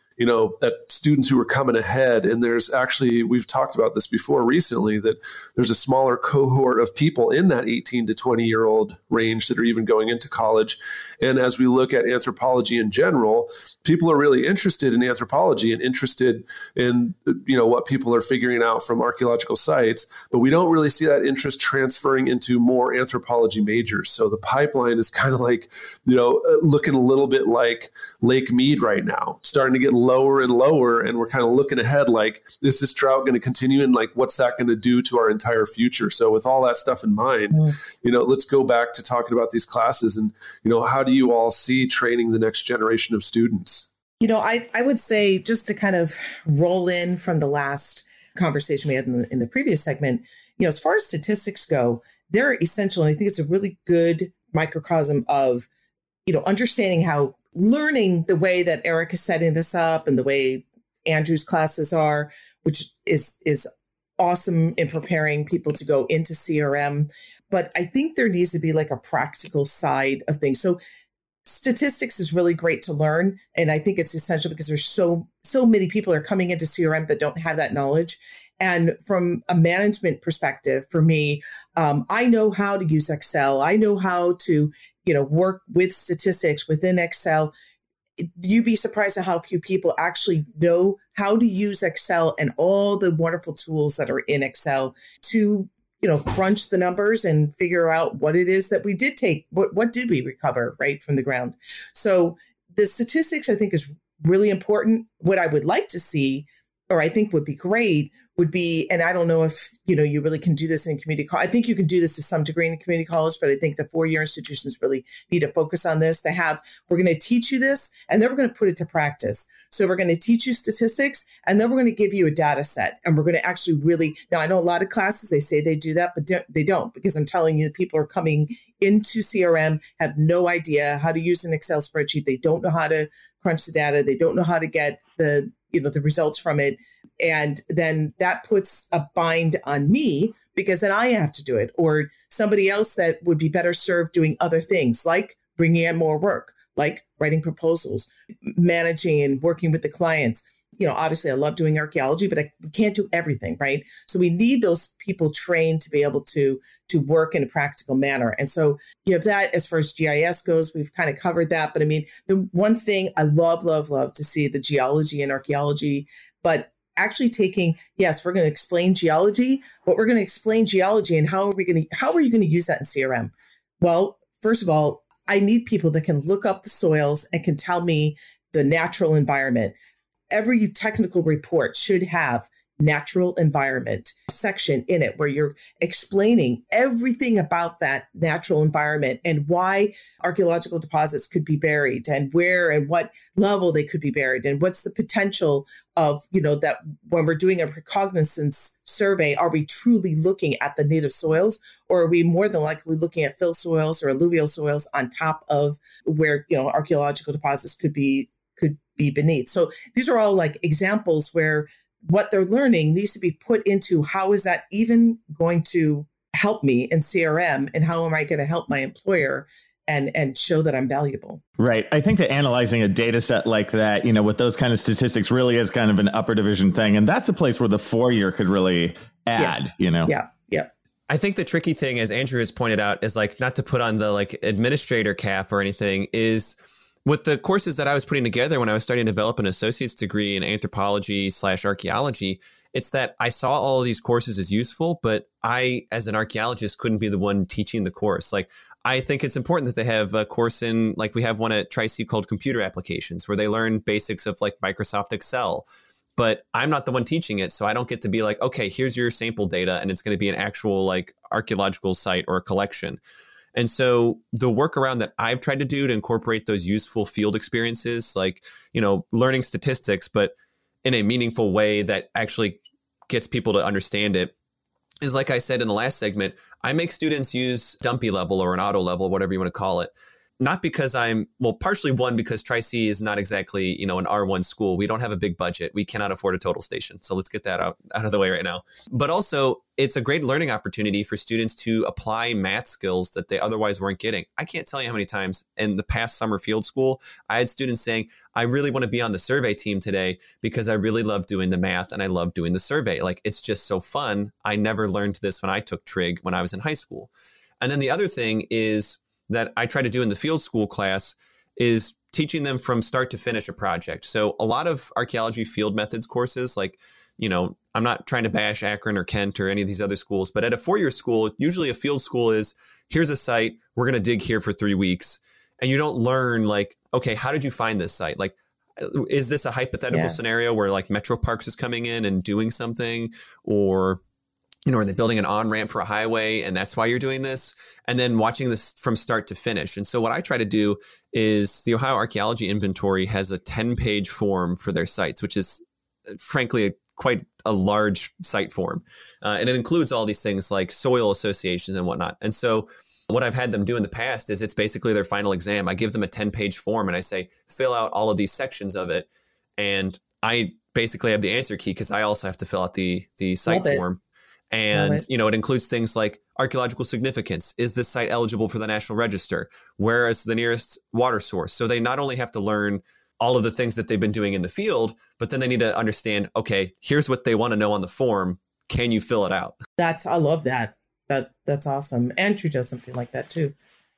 at students who are coming ahead. And there's actually, we've talked about this before recently, that there's a smaller cohort of people in that 18 to 20-year-old range that are even going into college. And as we look at anthropology in general, people are really interested in anthropology and interested in, what people are figuring out from archaeological sites. But we don't really see that interest transferring into more anthropology majors. So the pipeline is kind of like, looking a little bit like Lake Mead right now, starting to get lower and lower. And we're kind of looking ahead, like, is this drought going to continue? And like, what's that going to do to our entire future? So with all that stuff in mind, let's go back to talking about these classes and, how do you all see training the next generation of students? I would say, just to kind of roll in from the last conversation we had in the previous segment, as far as statistics go, they're essential. And I think it's a really good microcosm of, understanding how learning the way that Eric is setting this up and the way Andrew's classes are, which is awesome in preparing people to go into CRM. But I think there needs to be like a practical side of things. So statistics is really great to learn. And I think it's essential because there's so many people are coming into CRM that don't have that knowledge. And from a management perspective, for me, I know how to use Excel. I know how to, work with statistics within Excel. You'd be surprised at how few people actually know how to use Excel and all the wonderful tools that are in Excel to crunch the numbers and figure out what it is that we did take, what did we recover right from the ground. So the statistics, I think, is really important. What I would like to see or I think would be great would be, and I don't know if, you know, you really can do this in community college. I think you can do this to some degree in community college, but I think the four-year institutions really need to focus on this. They have, we're going to teach you this, and then we're going to put it to practice. So we're going to teach you statistics, and then we're going to give you a data set. And we're going to actually really, now I know a lot of classes, they say they do that, but they don't, because I'm telling you, people are coming into CRM, have no idea how to use an Excel spreadsheet. They don't know how to crunch the data. They don't know how to get the, you know, the results from it. And then that puts a bind on me, because then I have to do it, or somebody else that would be better served doing other things, like bringing in more work, like writing proposals, managing and working with the clients. You know, obviously I love doing archaeology, but I can't do everything, right? So we need those people trained to be able to work in a practical manner. And so you have that as far as GIS goes, we've kind of covered that. But I mean, the one thing I love to see the geology and archaeology, but actually taking, yes, we're going to explain geology, but we're going to explain geology and how are you going to use that in CRM? Well, first of all, I need people that can look up the soils and can tell me the natural environment. Every technical report should have natural environment section in it where you're explaining everything about that natural environment and why archaeological deposits could be buried and where and what level they could be buried and what's the potential of, you know, that when we're doing a recognizance survey, are we truly looking at the native soils, or are we more than likely looking at fill soils or alluvial soils on top of where, you know, archaeological deposits could be beneath. So these are all like examples where what they're learning needs to be put into how is that even going to help me in CRM, and how am I going to help my employer and show that I'm valuable. Right. I think that analyzing a data set like that, you know, with those kind of statistics really is kind of an upper division thing. And that's a place where the 4-year could really add, yes. You know? Yeah. Yeah. I think the tricky thing, as Andrew has pointed out, is like not to put on the like administrator cap or anything is with the courses that I was putting together when I was starting to develop an associate's degree in anthropology/archaeology, it's that I saw all of these courses as useful, but I, as an archaeologist, couldn't be the one teaching the course. Like, I think it's important that they have a course in, like we have one at Tri-C called Computer Applications, where they learn basics of like Microsoft Excel, but I'm not the one teaching it. So I don't get to be like, okay, here's your sample data, and it's going to be an actual like archaeological site or a collection. And so the workaround that I've tried to do to incorporate those useful field experiences, like, you know, learning statistics, but in a meaningful way that actually gets people to understand it, is like I said in the last segment, I make students use dumpy level or an auto level, whatever you want to call it. Not because partially one, because Tri-C is not exactly, you know, an R1 school. We don't have a big budget. We cannot afford a total station. So let's get that out of the way right now. But also, it's a great learning opportunity for students to apply math skills that they otherwise weren't getting. I can't tell you how many times in the past summer field school, I had students saying, I really want to be on the survey team today because I really love doing the math and I love doing the survey. Like, it's just so fun. I never learned this when I took trig when I was in high school. And then the other thing is, that I try to do in the field school class is teaching them from start to finish a project. So a lot of archaeology field methods courses, like, you know, I'm not trying to bash Akron or Kent or any of these other schools, but at a 4-year school, usually a field school is, here's a site, we're going to dig here for 3 weeks. And you don't learn like, okay, how did you find this site? Like, is this a hypothetical scenario where like Metro Parks is coming in and doing something, or, you know, are they building an on-ramp for a highway and that's why you're doing this? And then watching this from start to finish. And so what I try to do is the Ohio Archaeology Inventory has a 10-page form for their sites, which is frankly quite a large site form. And it includes all these things like soil associations and whatnot. And so what I've had them do in the past is it's basically their final exam. I give them a 10-page form and I say, fill out all of these sections of it. And I basically have the answer key because I also have to fill out the site form. And, you know, it includes things like archaeological significance. Is this site eligible for the National Register? Where is the nearest water source? So they not only have to learn all of the things that they've been doing in the field, but then they need to understand, okay, here's what they want to know on the form. Can you fill it out? I love that. That's awesome. Andrew does something like that too.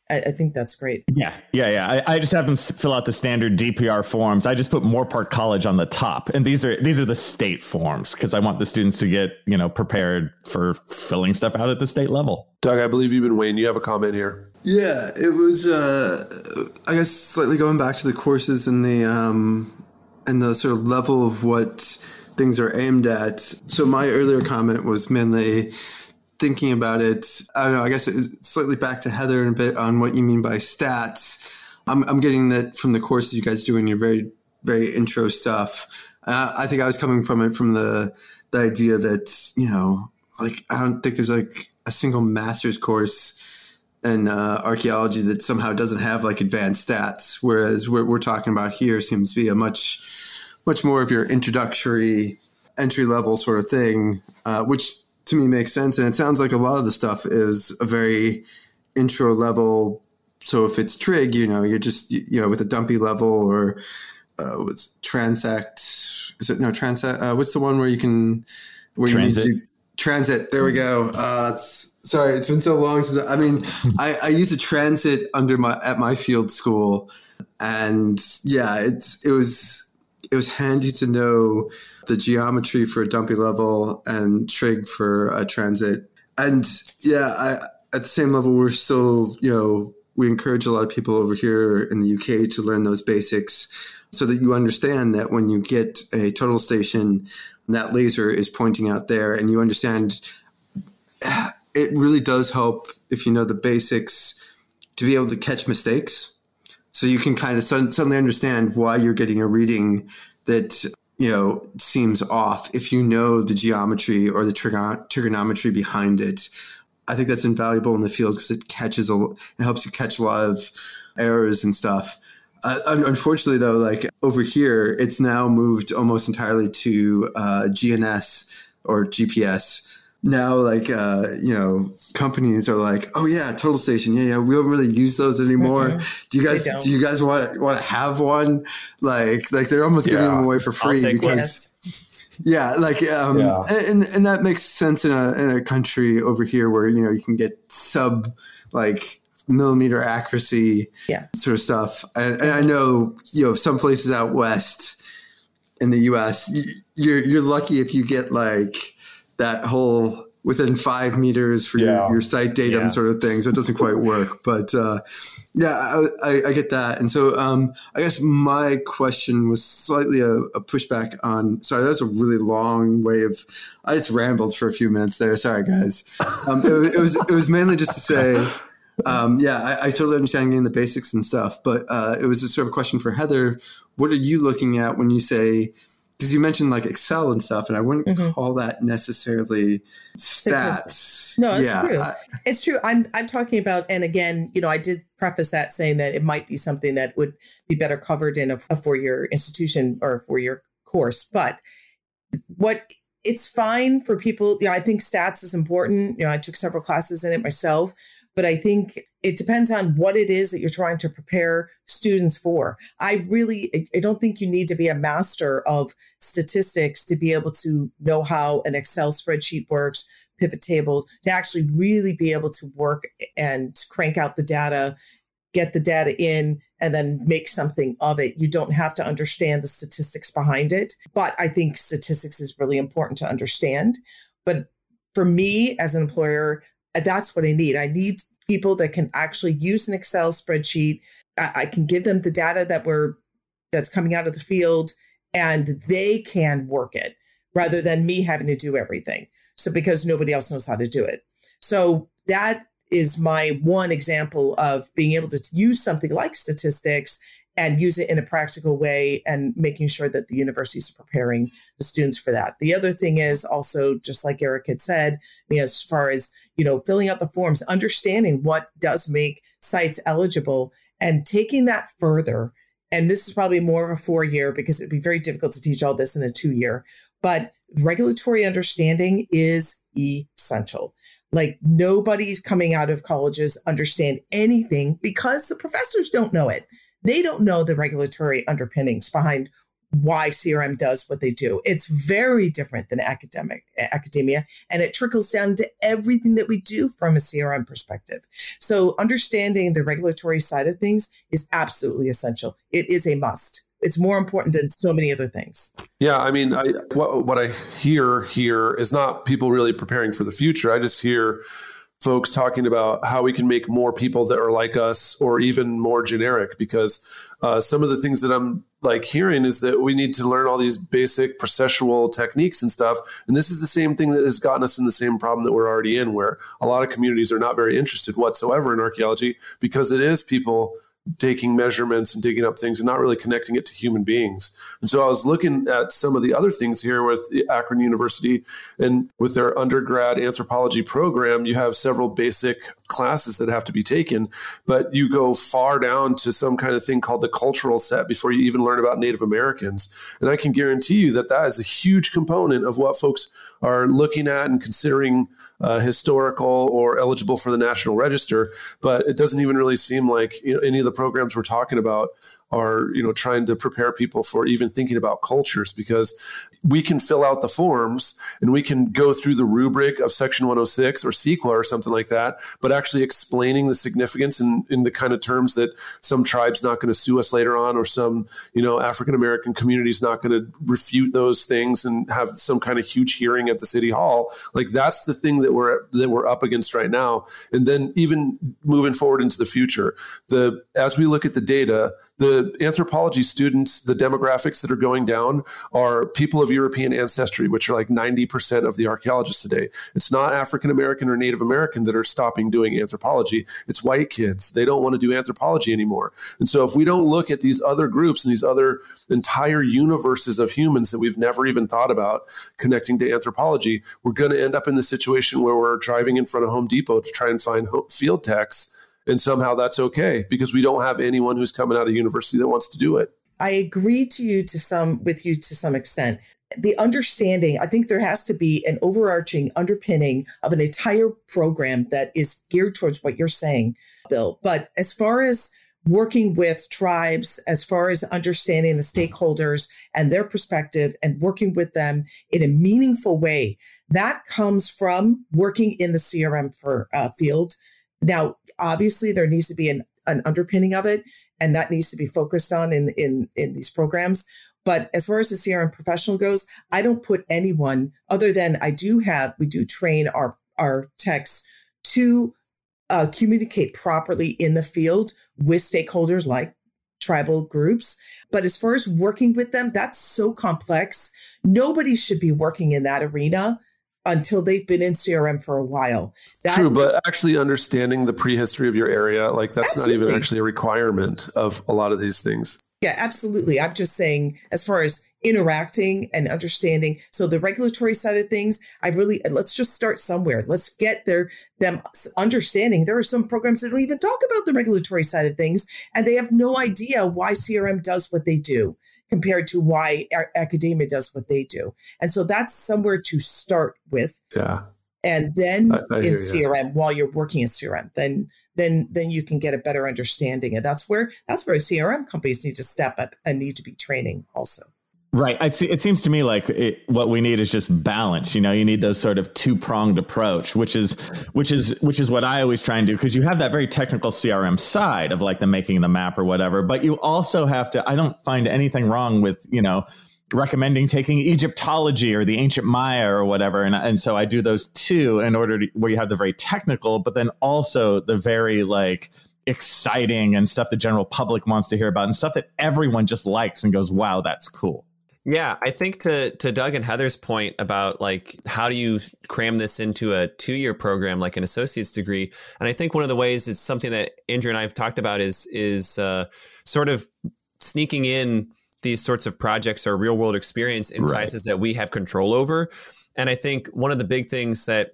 I think that's great. Yeah. I just have them fill out the standard DPR forms. I just put Moorpark College on the top. And these are the state forms because I want the students to get, you know, prepared for filling stuff out at the state level. Doug, I believe you've been waiting. You have a comment here. Yeah, it was, I guess, slightly going back to the courses and the sort of level of what things are aimed at. So my earlier comment was mainly thinking about it, I don't know, I guess it's slightly back to Heather and a bit on what you mean by stats. I'm getting that from the courses you guys do in your very, very intro stuff. I think I was coming from it from the idea that, you know, like, I don't think there's like a single master's course in archaeology that somehow doesn't have like advanced stats. Whereas what we're talking about here seems to be a much more of your introductory entry level sort of thing, which to me makes sense. And it sounds like a lot of the stuff is a very intro level. So if it's trig, you know, you're just, you know, with a dumpy level or what's Transact? Is it no Transact? What's the one where you can Transit? You need to Transit. There we go. Sorry, it's been so long since I used a Transit at my field school, and yeah, it was handy to know the geometry for a dumpy level and trig for a transit. And yeah, at the same level, we're still, you know, we encourage a lot of people over here in the UK to learn those basics so that you understand that when you get a total station, that laser is pointing out there, and you understand it really does help if you know the basics to be able to catch mistakes. So you can kind of suddenly understand why you're getting a reading that, you know, seems off if you know the geometry or the trigonometry behind it. I think that's invaluable in the field because it helps you catch a lot of errors and stuff. Unfortunately, though, like over here, it's now moved almost entirely to GNSS or GPS. Now, like, you know, companies are like, oh, yeah, total station. Yeah, we don't really use those anymore. Mm-hmm. Do you guys want to have one? Like they're almost giving them away for free. Yeah, like, And that makes sense in a country over here where, you know, you can get millimeter accuracy sort of stuff. And I know, you know, some places out west in the U.S., you're lucky if you get like that whole within 5 meters for your site datum sort of thing. So it doesn't quite work. But I get that. And so I guess my question was slightly a pushback on – sorry, that was a really long way of – I just rambled for a few minutes there. Sorry, guys. It was mainly just to say – I totally understand getting the basics and stuff, but it was a sort of a question for Heather. What are you looking at when you say, because you mentioned like Excel and stuff, and I wouldn't call that necessarily stats. No, it's true. It's true. I'm talking about, and again, you know, I did preface that saying that it might be something that would be better covered in a four-year institution or a four-year course, but it's fine for people. You know, I think stats is important. You know, I took several classes in it myself. But I think it depends on what it is that you're trying to prepare students for. I don't think you need to be a master of statistics to be able to know how an Excel spreadsheet works, pivot tables, to actually really be able to work and crank out the data, get the data in, and then make something of it. You don't have to understand the statistics behind it. But I think statistics is really important to understand. But for me as an employer, that's what I need. I need people that can actually use an Excel spreadsheet. I can give them the data that's coming out of the field, and they can work it rather than me having to do everything. So because nobody else knows how to do it. So that is my one example of being able to use something like statistics and use it in a practical way and making sure that the universities are preparing the students for that. The other thing is also, just like Eric had said, I mean, as far as, you know, filling out the forms, understanding what does make sites eligible and taking that further. And this is probably more of a 4-year because it'd be very difficult to teach all this in a 2-year, but regulatory understanding is essential. Like nobody's coming out of colleges understand anything because the professors don't know it. They don't know the regulatory underpinnings behind why CRM does what they do. It's very different than academia, and it trickles down to everything that we do from a CRM perspective. So understanding the regulatory side of things is absolutely essential. It is a must. It's more important than so many other things. Yeah, I mean, what I hear here is not people really preparing for the future. I just hear folks talking about how we can make more people that are like us or even more generic, because some of the things that I'm like hearing is that we need to learn all these basic processual techniques and stuff. And this is the same thing that has gotten us in the same problem that we're already in, where a lot of communities are not very interested whatsoever in archaeology because it is people taking measurements and digging up things and not really connecting it to human beings. And so I was looking at some of the other things here with Akron University, and with their undergrad anthropology program, you have several basic classes that have to be taken, but you go far down to some kind of thing called the cultural set before you even learn about Native Americans. And I can guarantee you that that is a huge component of what folks are looking at and considering historical or eligible for the National Register. But it doesn't even really seem like, you know, any of the programs we're talking about are, you know, trying to prepare people for even thinking about cultures, because we can fill out the forms and we can go through the rubric of Section 106 or CEQA or something like that, but actually explaining the significance in the kind of terms that some tribe's not going to sue us later on, or some, you know, African-American community's not going to refute those things and have some kind of huge hearing at the city hall. Like, that's the thing that we're up against right now. And then even moving forward into the future, as we look at the data, the anthropology students, the demographics that are going down are people of European ancestry, which are like 90% of the archaeologists today. It's not African-American or Native American that are stopping doing anthropology. It's white kids. They don't want to do anthropology anymore. And so if we don't look at these other groups and these other entire universes of humans that we've never even thought about connecting to anthropology, we're going to end up in the situation where we're driving in front of Home Depot to try and find field techs. And somehow that's okay, because we don't have anyone who's coming out of university that wants to do it. I agree with you to some extent. The understanding, I think there has to be an overarching underpinning of an entire program that is geared towards what you're saying, Bill. But as far as working with tribes, as far as understanding the stakeholders and their perspective and working with them in a meaningful way, that comes from working in the CRM field. Now, obviously, there needs to be an underpinning of it, and that needs to be focused on in these programs. But as far as the CRM professional goes, I don't put anyone other than we do train our techs to communicate properly in the field with stakeholders like tribal groups. But as far as working with them, that's so complex. Nobody should be working in that arena until they've been in CRM for a while. True, but actually understanding the prehistory of your area, like that's absolutely not even actually a requirement of a lot of these things. Yeah, absolutely. I'm just saying as far as interacting and understanding. So the regulatory side of things, let's just start somewhere. Let's get them understanding. There are some programs that don't even talk about the regulatory side of things, and they have no idea why CRM does what they do compared to why academia does what they do. And so that's somewhere to start with. Yeah. And then I in CRM, while you're working in CRM, then you can get a better understanding. And that's where CRM companies need to step up and need to be training also. Right. It seems to me like what we need is just balance. You know, you need those sort of two-pronged approach, which is what I always try and do, because you have that very technical CRM side of like the making the map or whatever. But you also have to, I don't find anything wrong with, you know, recommending taking Egyptology or the ancient Maya or whatever. And so I do those two in order to where you have the very technical, but then also the very like exciting and stuff the general public wants to hear about and stuff that everyone just likes and goes, wow, that's cool. Yeah, I think to Doug and Heather's point about like, how do you cram this into a 2-year program, like an associate's degree? And I think one of the ways it's something that Andrew and I have talked about is sort of sneaking in these sorts of projects or real world experience in classes that we have control over. And I think one of the big things that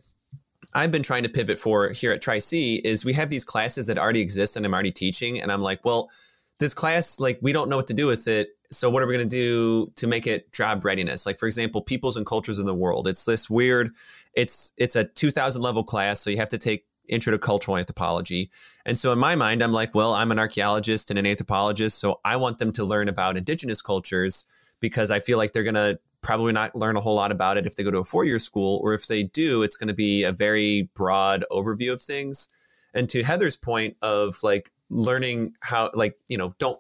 I've been trying to pivot for here at Tri-C is we have these classes that already exist and I'm already teaching. And I'm like, well, this class, like, we don't know what to do with it. So what are we going to do to make it job readiness? Like, for example, peoples and cultures in the world. It's this weird, it's a 2000 level class. So you have to take intro to cultural anthropology. And so in my mind, I'm like, well, I'm an archaeologist and an anthropologist. So I want them to learn about indigenous cultures, because I feel like they're going to probably not learn a whole lot about it if they go to a 4-year school, or if they do, it's going to be a very broad overview of things. And to Heather's point of like learning how, like, you know, don't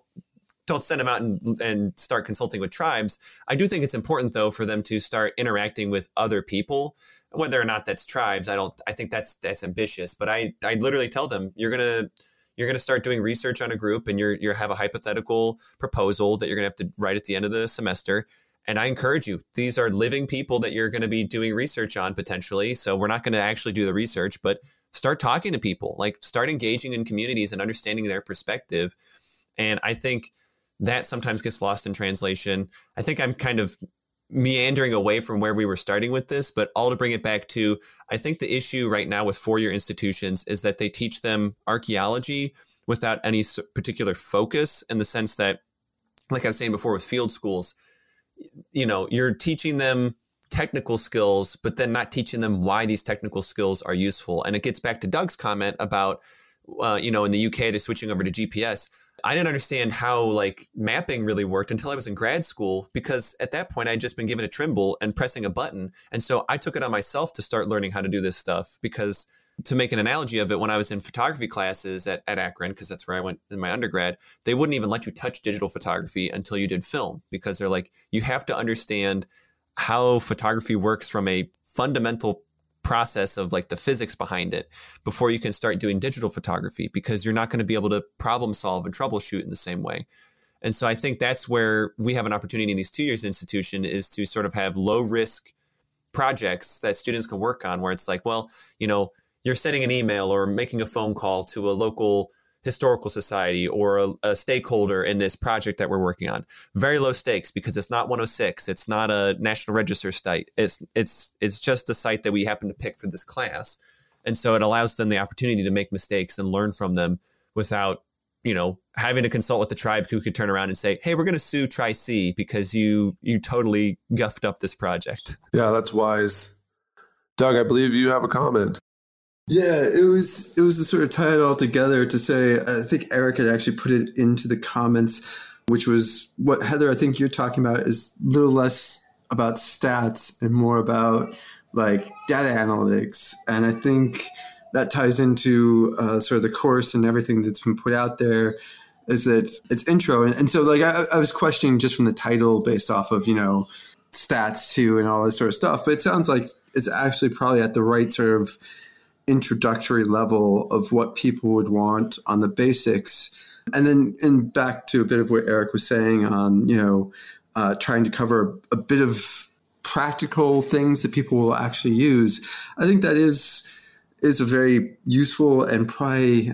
don't send them out and start consulting with tribes. I do think it's important, though, for them to start interacting with other people, whether or not that's tribes. I think that's ambitious, but I literally tell them, you're going to start doing research on a group, and you have a hypothetical proposal that you're going to have to write at the end of the semester. And I encourage you, these are living people that you're going to be doing research on potentially. So we're not going to actually do the research, but start talking to people, like start engaging in communities and understanding their perspective. And I think that sometimes gets lost in translation. I think I'm kind of meandering away from where we were starting with this, but all to bring it back to, I think the issue right now with four-year institutions is that they teach them archaeology without any particular focus, in the sense that, like I was saying before with field schools, you know, you're teaching them technical skills, but then not teaching them why these technical skills are useful. And it gets back to Doug's comment about, you know, in the UK, they're switching over to GPS. I didn't understand how like mapping really worked until I was in grad school, because at that point I'd just been given a Trimble and pressing a button. And so I took it on myself to start learning how to do this stuff, because to make an analogy of it, when I was in photography classes at Akron, because that's where I went in my undergrad, they wouldn't even let you touch digital photography until you did film, because they're like, you have to understand how photography works from a fundamental process of like the physics behind it before you can start doing digital photography, because you're not going to be able to problem solve and troubleshoot in the same way. And so I think that's where we have an opportunity in these 2 years institution, is to sort of have low risk projects that students can work on, where it's like, well, you know, you're sending an email or making a phone call to a local historical society or a stakeholder in this project that we're working on. Very low stakes, because it's not 106. It's not a National Register site. It's just a site that we happen to pick for this class. And so it allows them the opportunity to make mistakes and learn from them without, you know, having to consult with the tribe who could turn around and say, hey, we're going to sue Tri-C because you totally guffed up this project. Yeah, that's wise. Doug, I believe you have a comment. Yeah, it was to sort of tie it all together to say, I think Eric had actually put it into the comments, which was what, Heather, I think you're talking about is a little less about stats and more about like data analytics. And I think that ties into sort of the course and everything that's been put out there, is that it's intro. And so like I was questioning just from the title based off of, you know, stats too and all this sort of stuff. But it sounds like it's actually probably at the right sort of introductory level of what people would want on the basics. And then back to a bit of what Eric was saying on, you know, trying to cover a bit of practical things that people will actually use. I think that is a very useful and probably,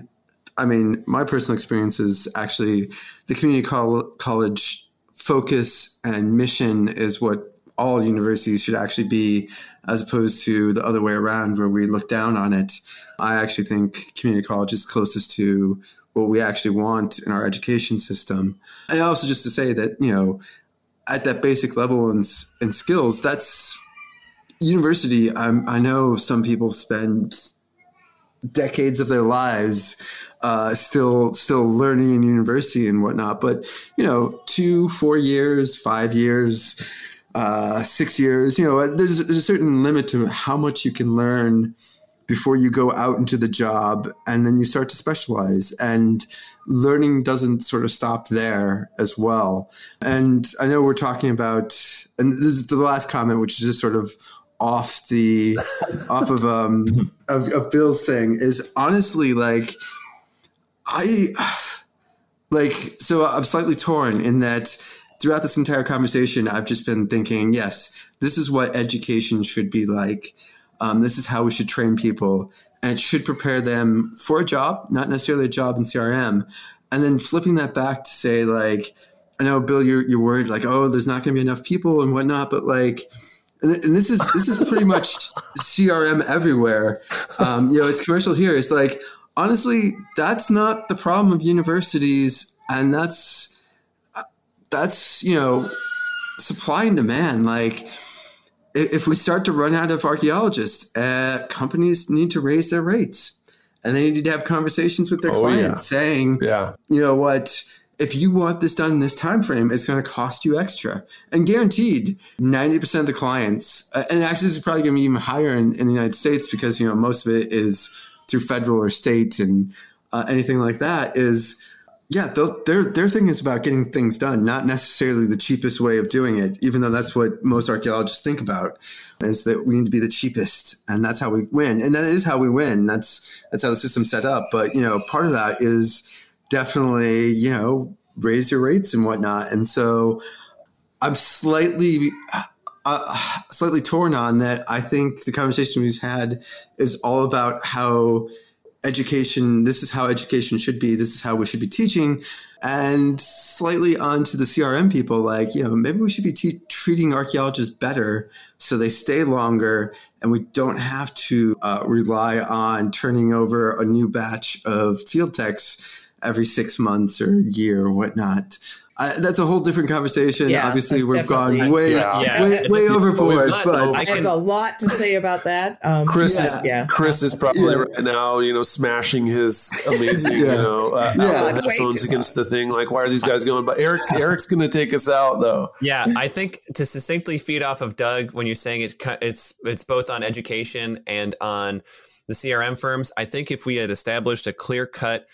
I mean, my personal experience is actually the community college focus and mission is what all universities should actually be, as opposed to the other way around where we look down on it. I actually think community college is closest to what we actually want in our education system. And also just to say that, you know, at that basic level and skills, that's university. I know some people spend decades of their lives still learning in university and whatnot. But, you know, 2, 4 years, 5 years, 6 years, you know, there's a certain limit to how much you can learn before you go out into the job, and then you start to specialize, and learning doesn't sort of stop there as well. And I know we're talking about, and this is the last comment, which is just sort of off of Bill's thing, is honestly so I'm slightly torn in that. Throughout this entire conversation, I've just been thinking, yes, this is what education should be like. This is how we should train people. And it should prepare them for a job, not necessarily a job in CRM. And then flipping that back to say, like, I know, Bill, you're worried, like, oh, there's not going to be enough people and whatnot. But, like, and this is pretty much CRM everywhere. You know, it's commercial here. It's like, honestly, that's not the problem of universities. And that's, you know, supply and demand. Like, if we start to run out of archaeologists, companies need to raise their rates, and they need to have conversations with their clients saying, you know what, if you want this done in this time frame, it's going to cost you extra. And guaranteed, 90% of the clients, and actually this is probably going to be even higher in the United States, because, you know, most of it is through federal or state and anything like that, is Yeah, their thing is about getting things done, not necessarily the cheapest way of doing it, even though that's what most archaeologists think about, is that we need to be the cheapest, and that's how we win. And that is how we win. That's how the system's set up. But, you know, part of that is definitely, you know, raise your rates and whatnot. And so I'm slightly torn on that. I think the conversation we've had is all about how education, this is how education should be, this is how we should be teaching, and slightly onto the CRM people, like, you know, maybe we should be treating archaeologists better so they stay longer and we don't have to rely on turning over a new batch of field techs every 6 months or year or whatnot. That's a whole different conversation. Yeah, obviously, we've gone way overboard. But I have a lot to say about that. Chris is probably right now, you know, smashing his amazing, headphones against the thing. Like, why are these guys going? But Eric's going to take us out, though. Yeah, I think to succinctly feed off of Doug when you're saying it, it's both on education and on the CRM firms. I think if we had established a clear-cut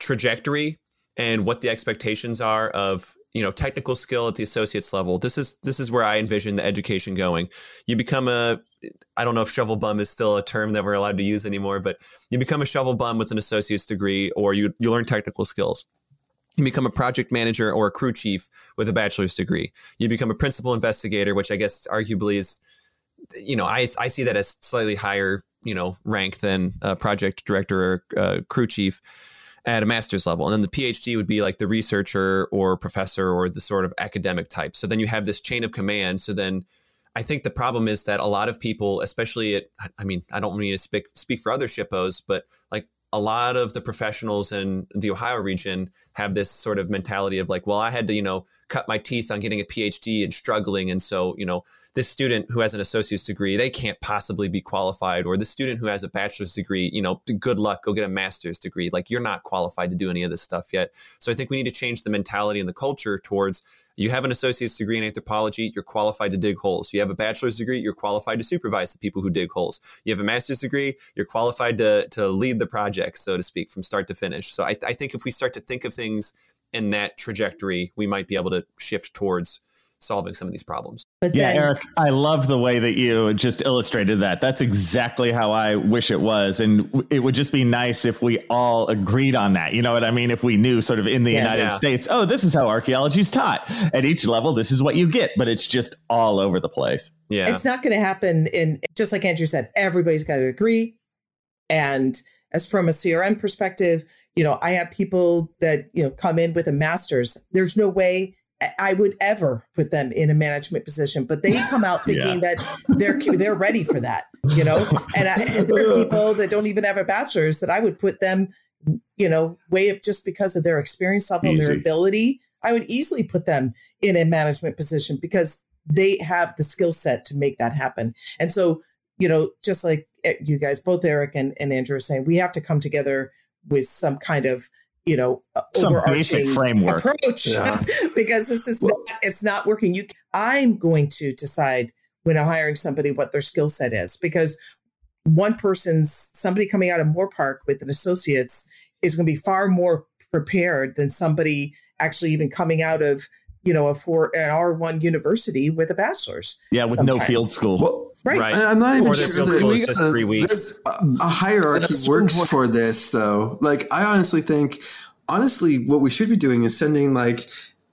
trajectory and what the expectations are of, you know, technical skill at the associates level. This is where I envision the education going. You become I don't know if shovel bum is still a term that we're allowed to use anymore, but you become a shovel bum with an associate's degree, or you learn technical skills. You become a project manager or a crew chief with a bachelor's degree. You become a principal investigator, which I guess arguably is, you know, I see that as slightly higher, you know, rank than a project director or crew chief at a master's level. And then the PhD would be like the researcher or professor or the sort of academic type. So then you have this chain of command. So then I think the problem is that a lot of people, especially I don't mean to speak for other SHPOs, but like a lot of the professionals in the Ohio region have this sort of mentality of like, well, I had to, you know, cut my teeth on getting a PhD and struggling. And so, you know, this student who has an associate's degree, they can't possibly be qualified, or the student who has a bachelor's degree, you know, good luck, go get a master's degree. Like, you're not qualified to do any of this stuff yet. So I think we need to change the mentality and the culture towards, you have an associate's degree in anthropology, you're qualified to dig holes. You have a bachelor's degree, you're qualified to supervise the people who dig holes. You have a master's degree, you're qualified to lead the project, so to speak, from start to finish. So I think if we start to think of things in that trajectory, we might be able to shift towards solving some of these problems. But yeah, Eric, I love the way that you just illustrated that. That's exactly how I wish it was. And it would just be nice if we all agreed on that. You know what I mean? If we knew sort of in the United States, oh, this is how archaeology is taught at each level. This is what you get. But it's just all over the place. Yeah, it's not going to happen. In just like Andrew said, everybody's got to agree. And as from a CRM perspective, you know, I have people that, you know, come in with a master's. There's no way I would ever put them in a management position, but they come out thinking that they're ready for that, you know, and there are people that don't even have a bachelor's that I would put them, you know, way up just because of their experience level and their ability. I would easily put them in a management position because they have the skill set to make that happen. And so, you know, just like you guys, both Eric and Andrew are saying, we have to come together with some kind of, you know, overarching framework approach, because this is it's not working. I'm going to decide when I'm hiring somebody what their skill set is, because somebody coming out of Moorpark with an associate's is going to be far more prepared than somebody actually even coming out of, you know, an R1 university with a bachelor's. Yeah, with no field school. Well, right. I'm not even sure that just 3 weeks. A hierarchy works for this, though. Like, I honestly think what we should be doing is sending, like,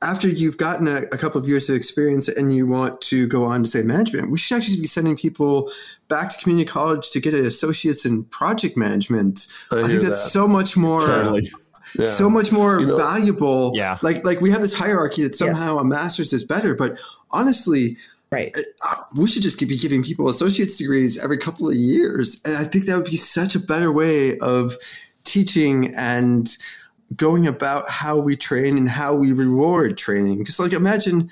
after you've gotten a couple of years of experience and you want to go on to say management, we should actually be sending people back to community college to get an associate's in project management. I think that's so much more... Yeah. So much more valuable. Yeah. Like we have this hierarchy that somehow a master's is better, but honestly, we should just be giving people associate's degrees every couple of years. And I think that would be such a better way of teaching and going about how we train and how we reward training. Because, like, imagine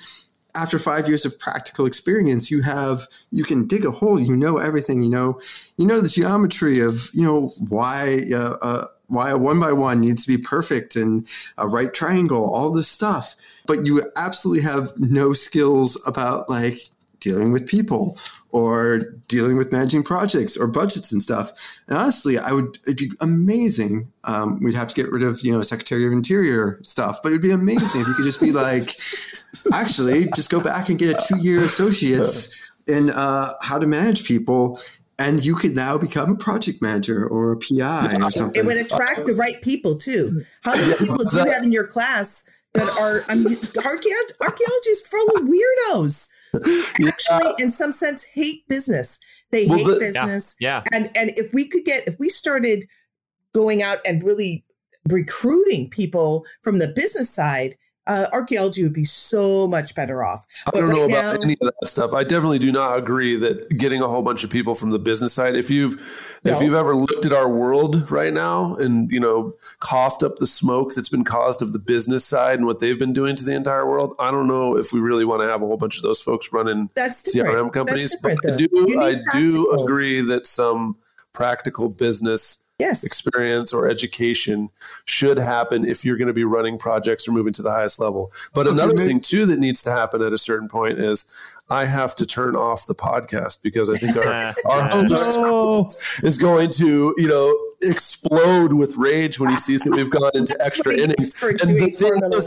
after 5 years of practical experience, you can dig a hole, you know everything, you know the geometry of, you know, why a 1x1 needs to be perfect and a right triangle, all this stuff. But you absolutely have no skills about, like, dealing with people or dealing with managing projects or budgets and stuff. And honestly, it'd be amazing. We'd have to get rid of, Secretary of Interior stuff, but it'd be amazing if you could just be like, actually, just go back and get a 2-year associate's in how to manage people. And you could now become a project manager or a PI or something. It would attract the right people, too. How many people do you have in your class that are archaeology is full of weirdos who actually, in some sense, hate business. They hate business. Yeah. And if we started going out and really recruiting people from the business side, archaeology would be so much better off. But I don't know about any of that stuff. I definitely do not agree that getting a whole bunch of people from the business side. If you've ever looked at our world right now and, coughed up the smoke that's been caused of the business side and what they've been doing to the entire world, I don't know if we really want to have a whole bunch of those folks running CRM companies. But I do agree that some practical business experience or education should happen if you're going to be running projects or moving to the highest level. But another thing, too, that needs to happen at a certain point is I have to turn off the podcast because I think our host is going to, explode with rage when he sees that we've gone into extra innings. And the thing is,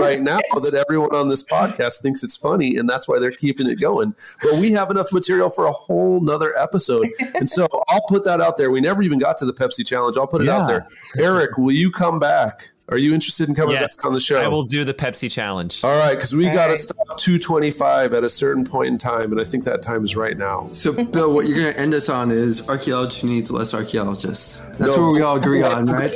right now that everyone on this podcast thinks it's funny, and that's why they're keeping it going. But we have enough material for a whole nother episode. And so I'll put that out there. We never even got to the Pepsi challenge. I'll put it out there. Eric, will you come back? Are you interested in coming back on the show? I will do the Pepsi challenge. All right, because we got to stop 225 at a certain point in time, and I think that time is right now. So, Bill, what you're going to end us on is archaeology needs less archaeologists. That's what we all agree on, right?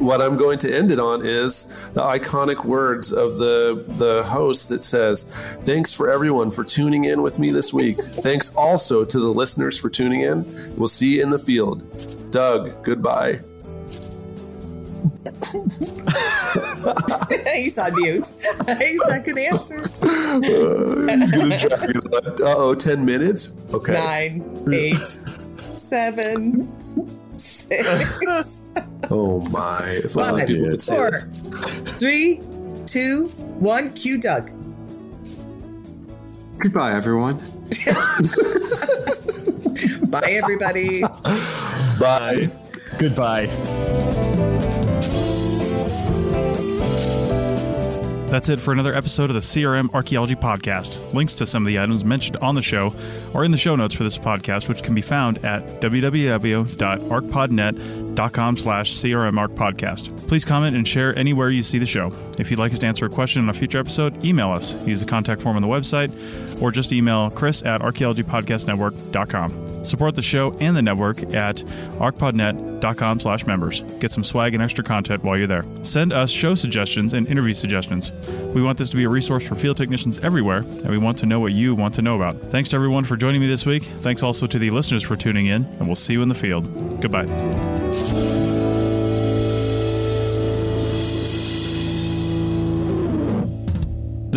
What I'm going to end it on is the iconic words of the host that says, "Thanks for everyone for tuning in with me this week. Thanks also to the listeners for tuning in. We'll see you in the field." Doug, goodbye. He's on mute. He's not going to answer. He's going to try to get 10 minutes? Okay. 9, 8, 7, 6. Oh, my. 5, 4, 3, 2, 1. Cue Doug. Goodbye, everyone. Bye, everybody. Bye. Goodbye. That's it for another episode of the CRM Archaeology Podcast. Links to some of the items mentioned on the show are in the show notes for this podcast, which can be found at www.arcpodnet.com/CRM Arc Podcast. Please comment and share anywhere you see the show. If you'd like us to answer a question on a future episode, email us. Use the contact form on the website or just email chris@archaeologypodcastnetwork.com. Support the show and the network at arcpodnet.com/members. Get some swag and extra content while you're there. Send us show suggestions and interview suggestions. We want this to be a resource for field technicians everywhere, and we want to know what you want to know about. Thanks to everyone for joining me this week. Thanks also to the listeners for tuning in, and we'll see you in the field. Goodbye.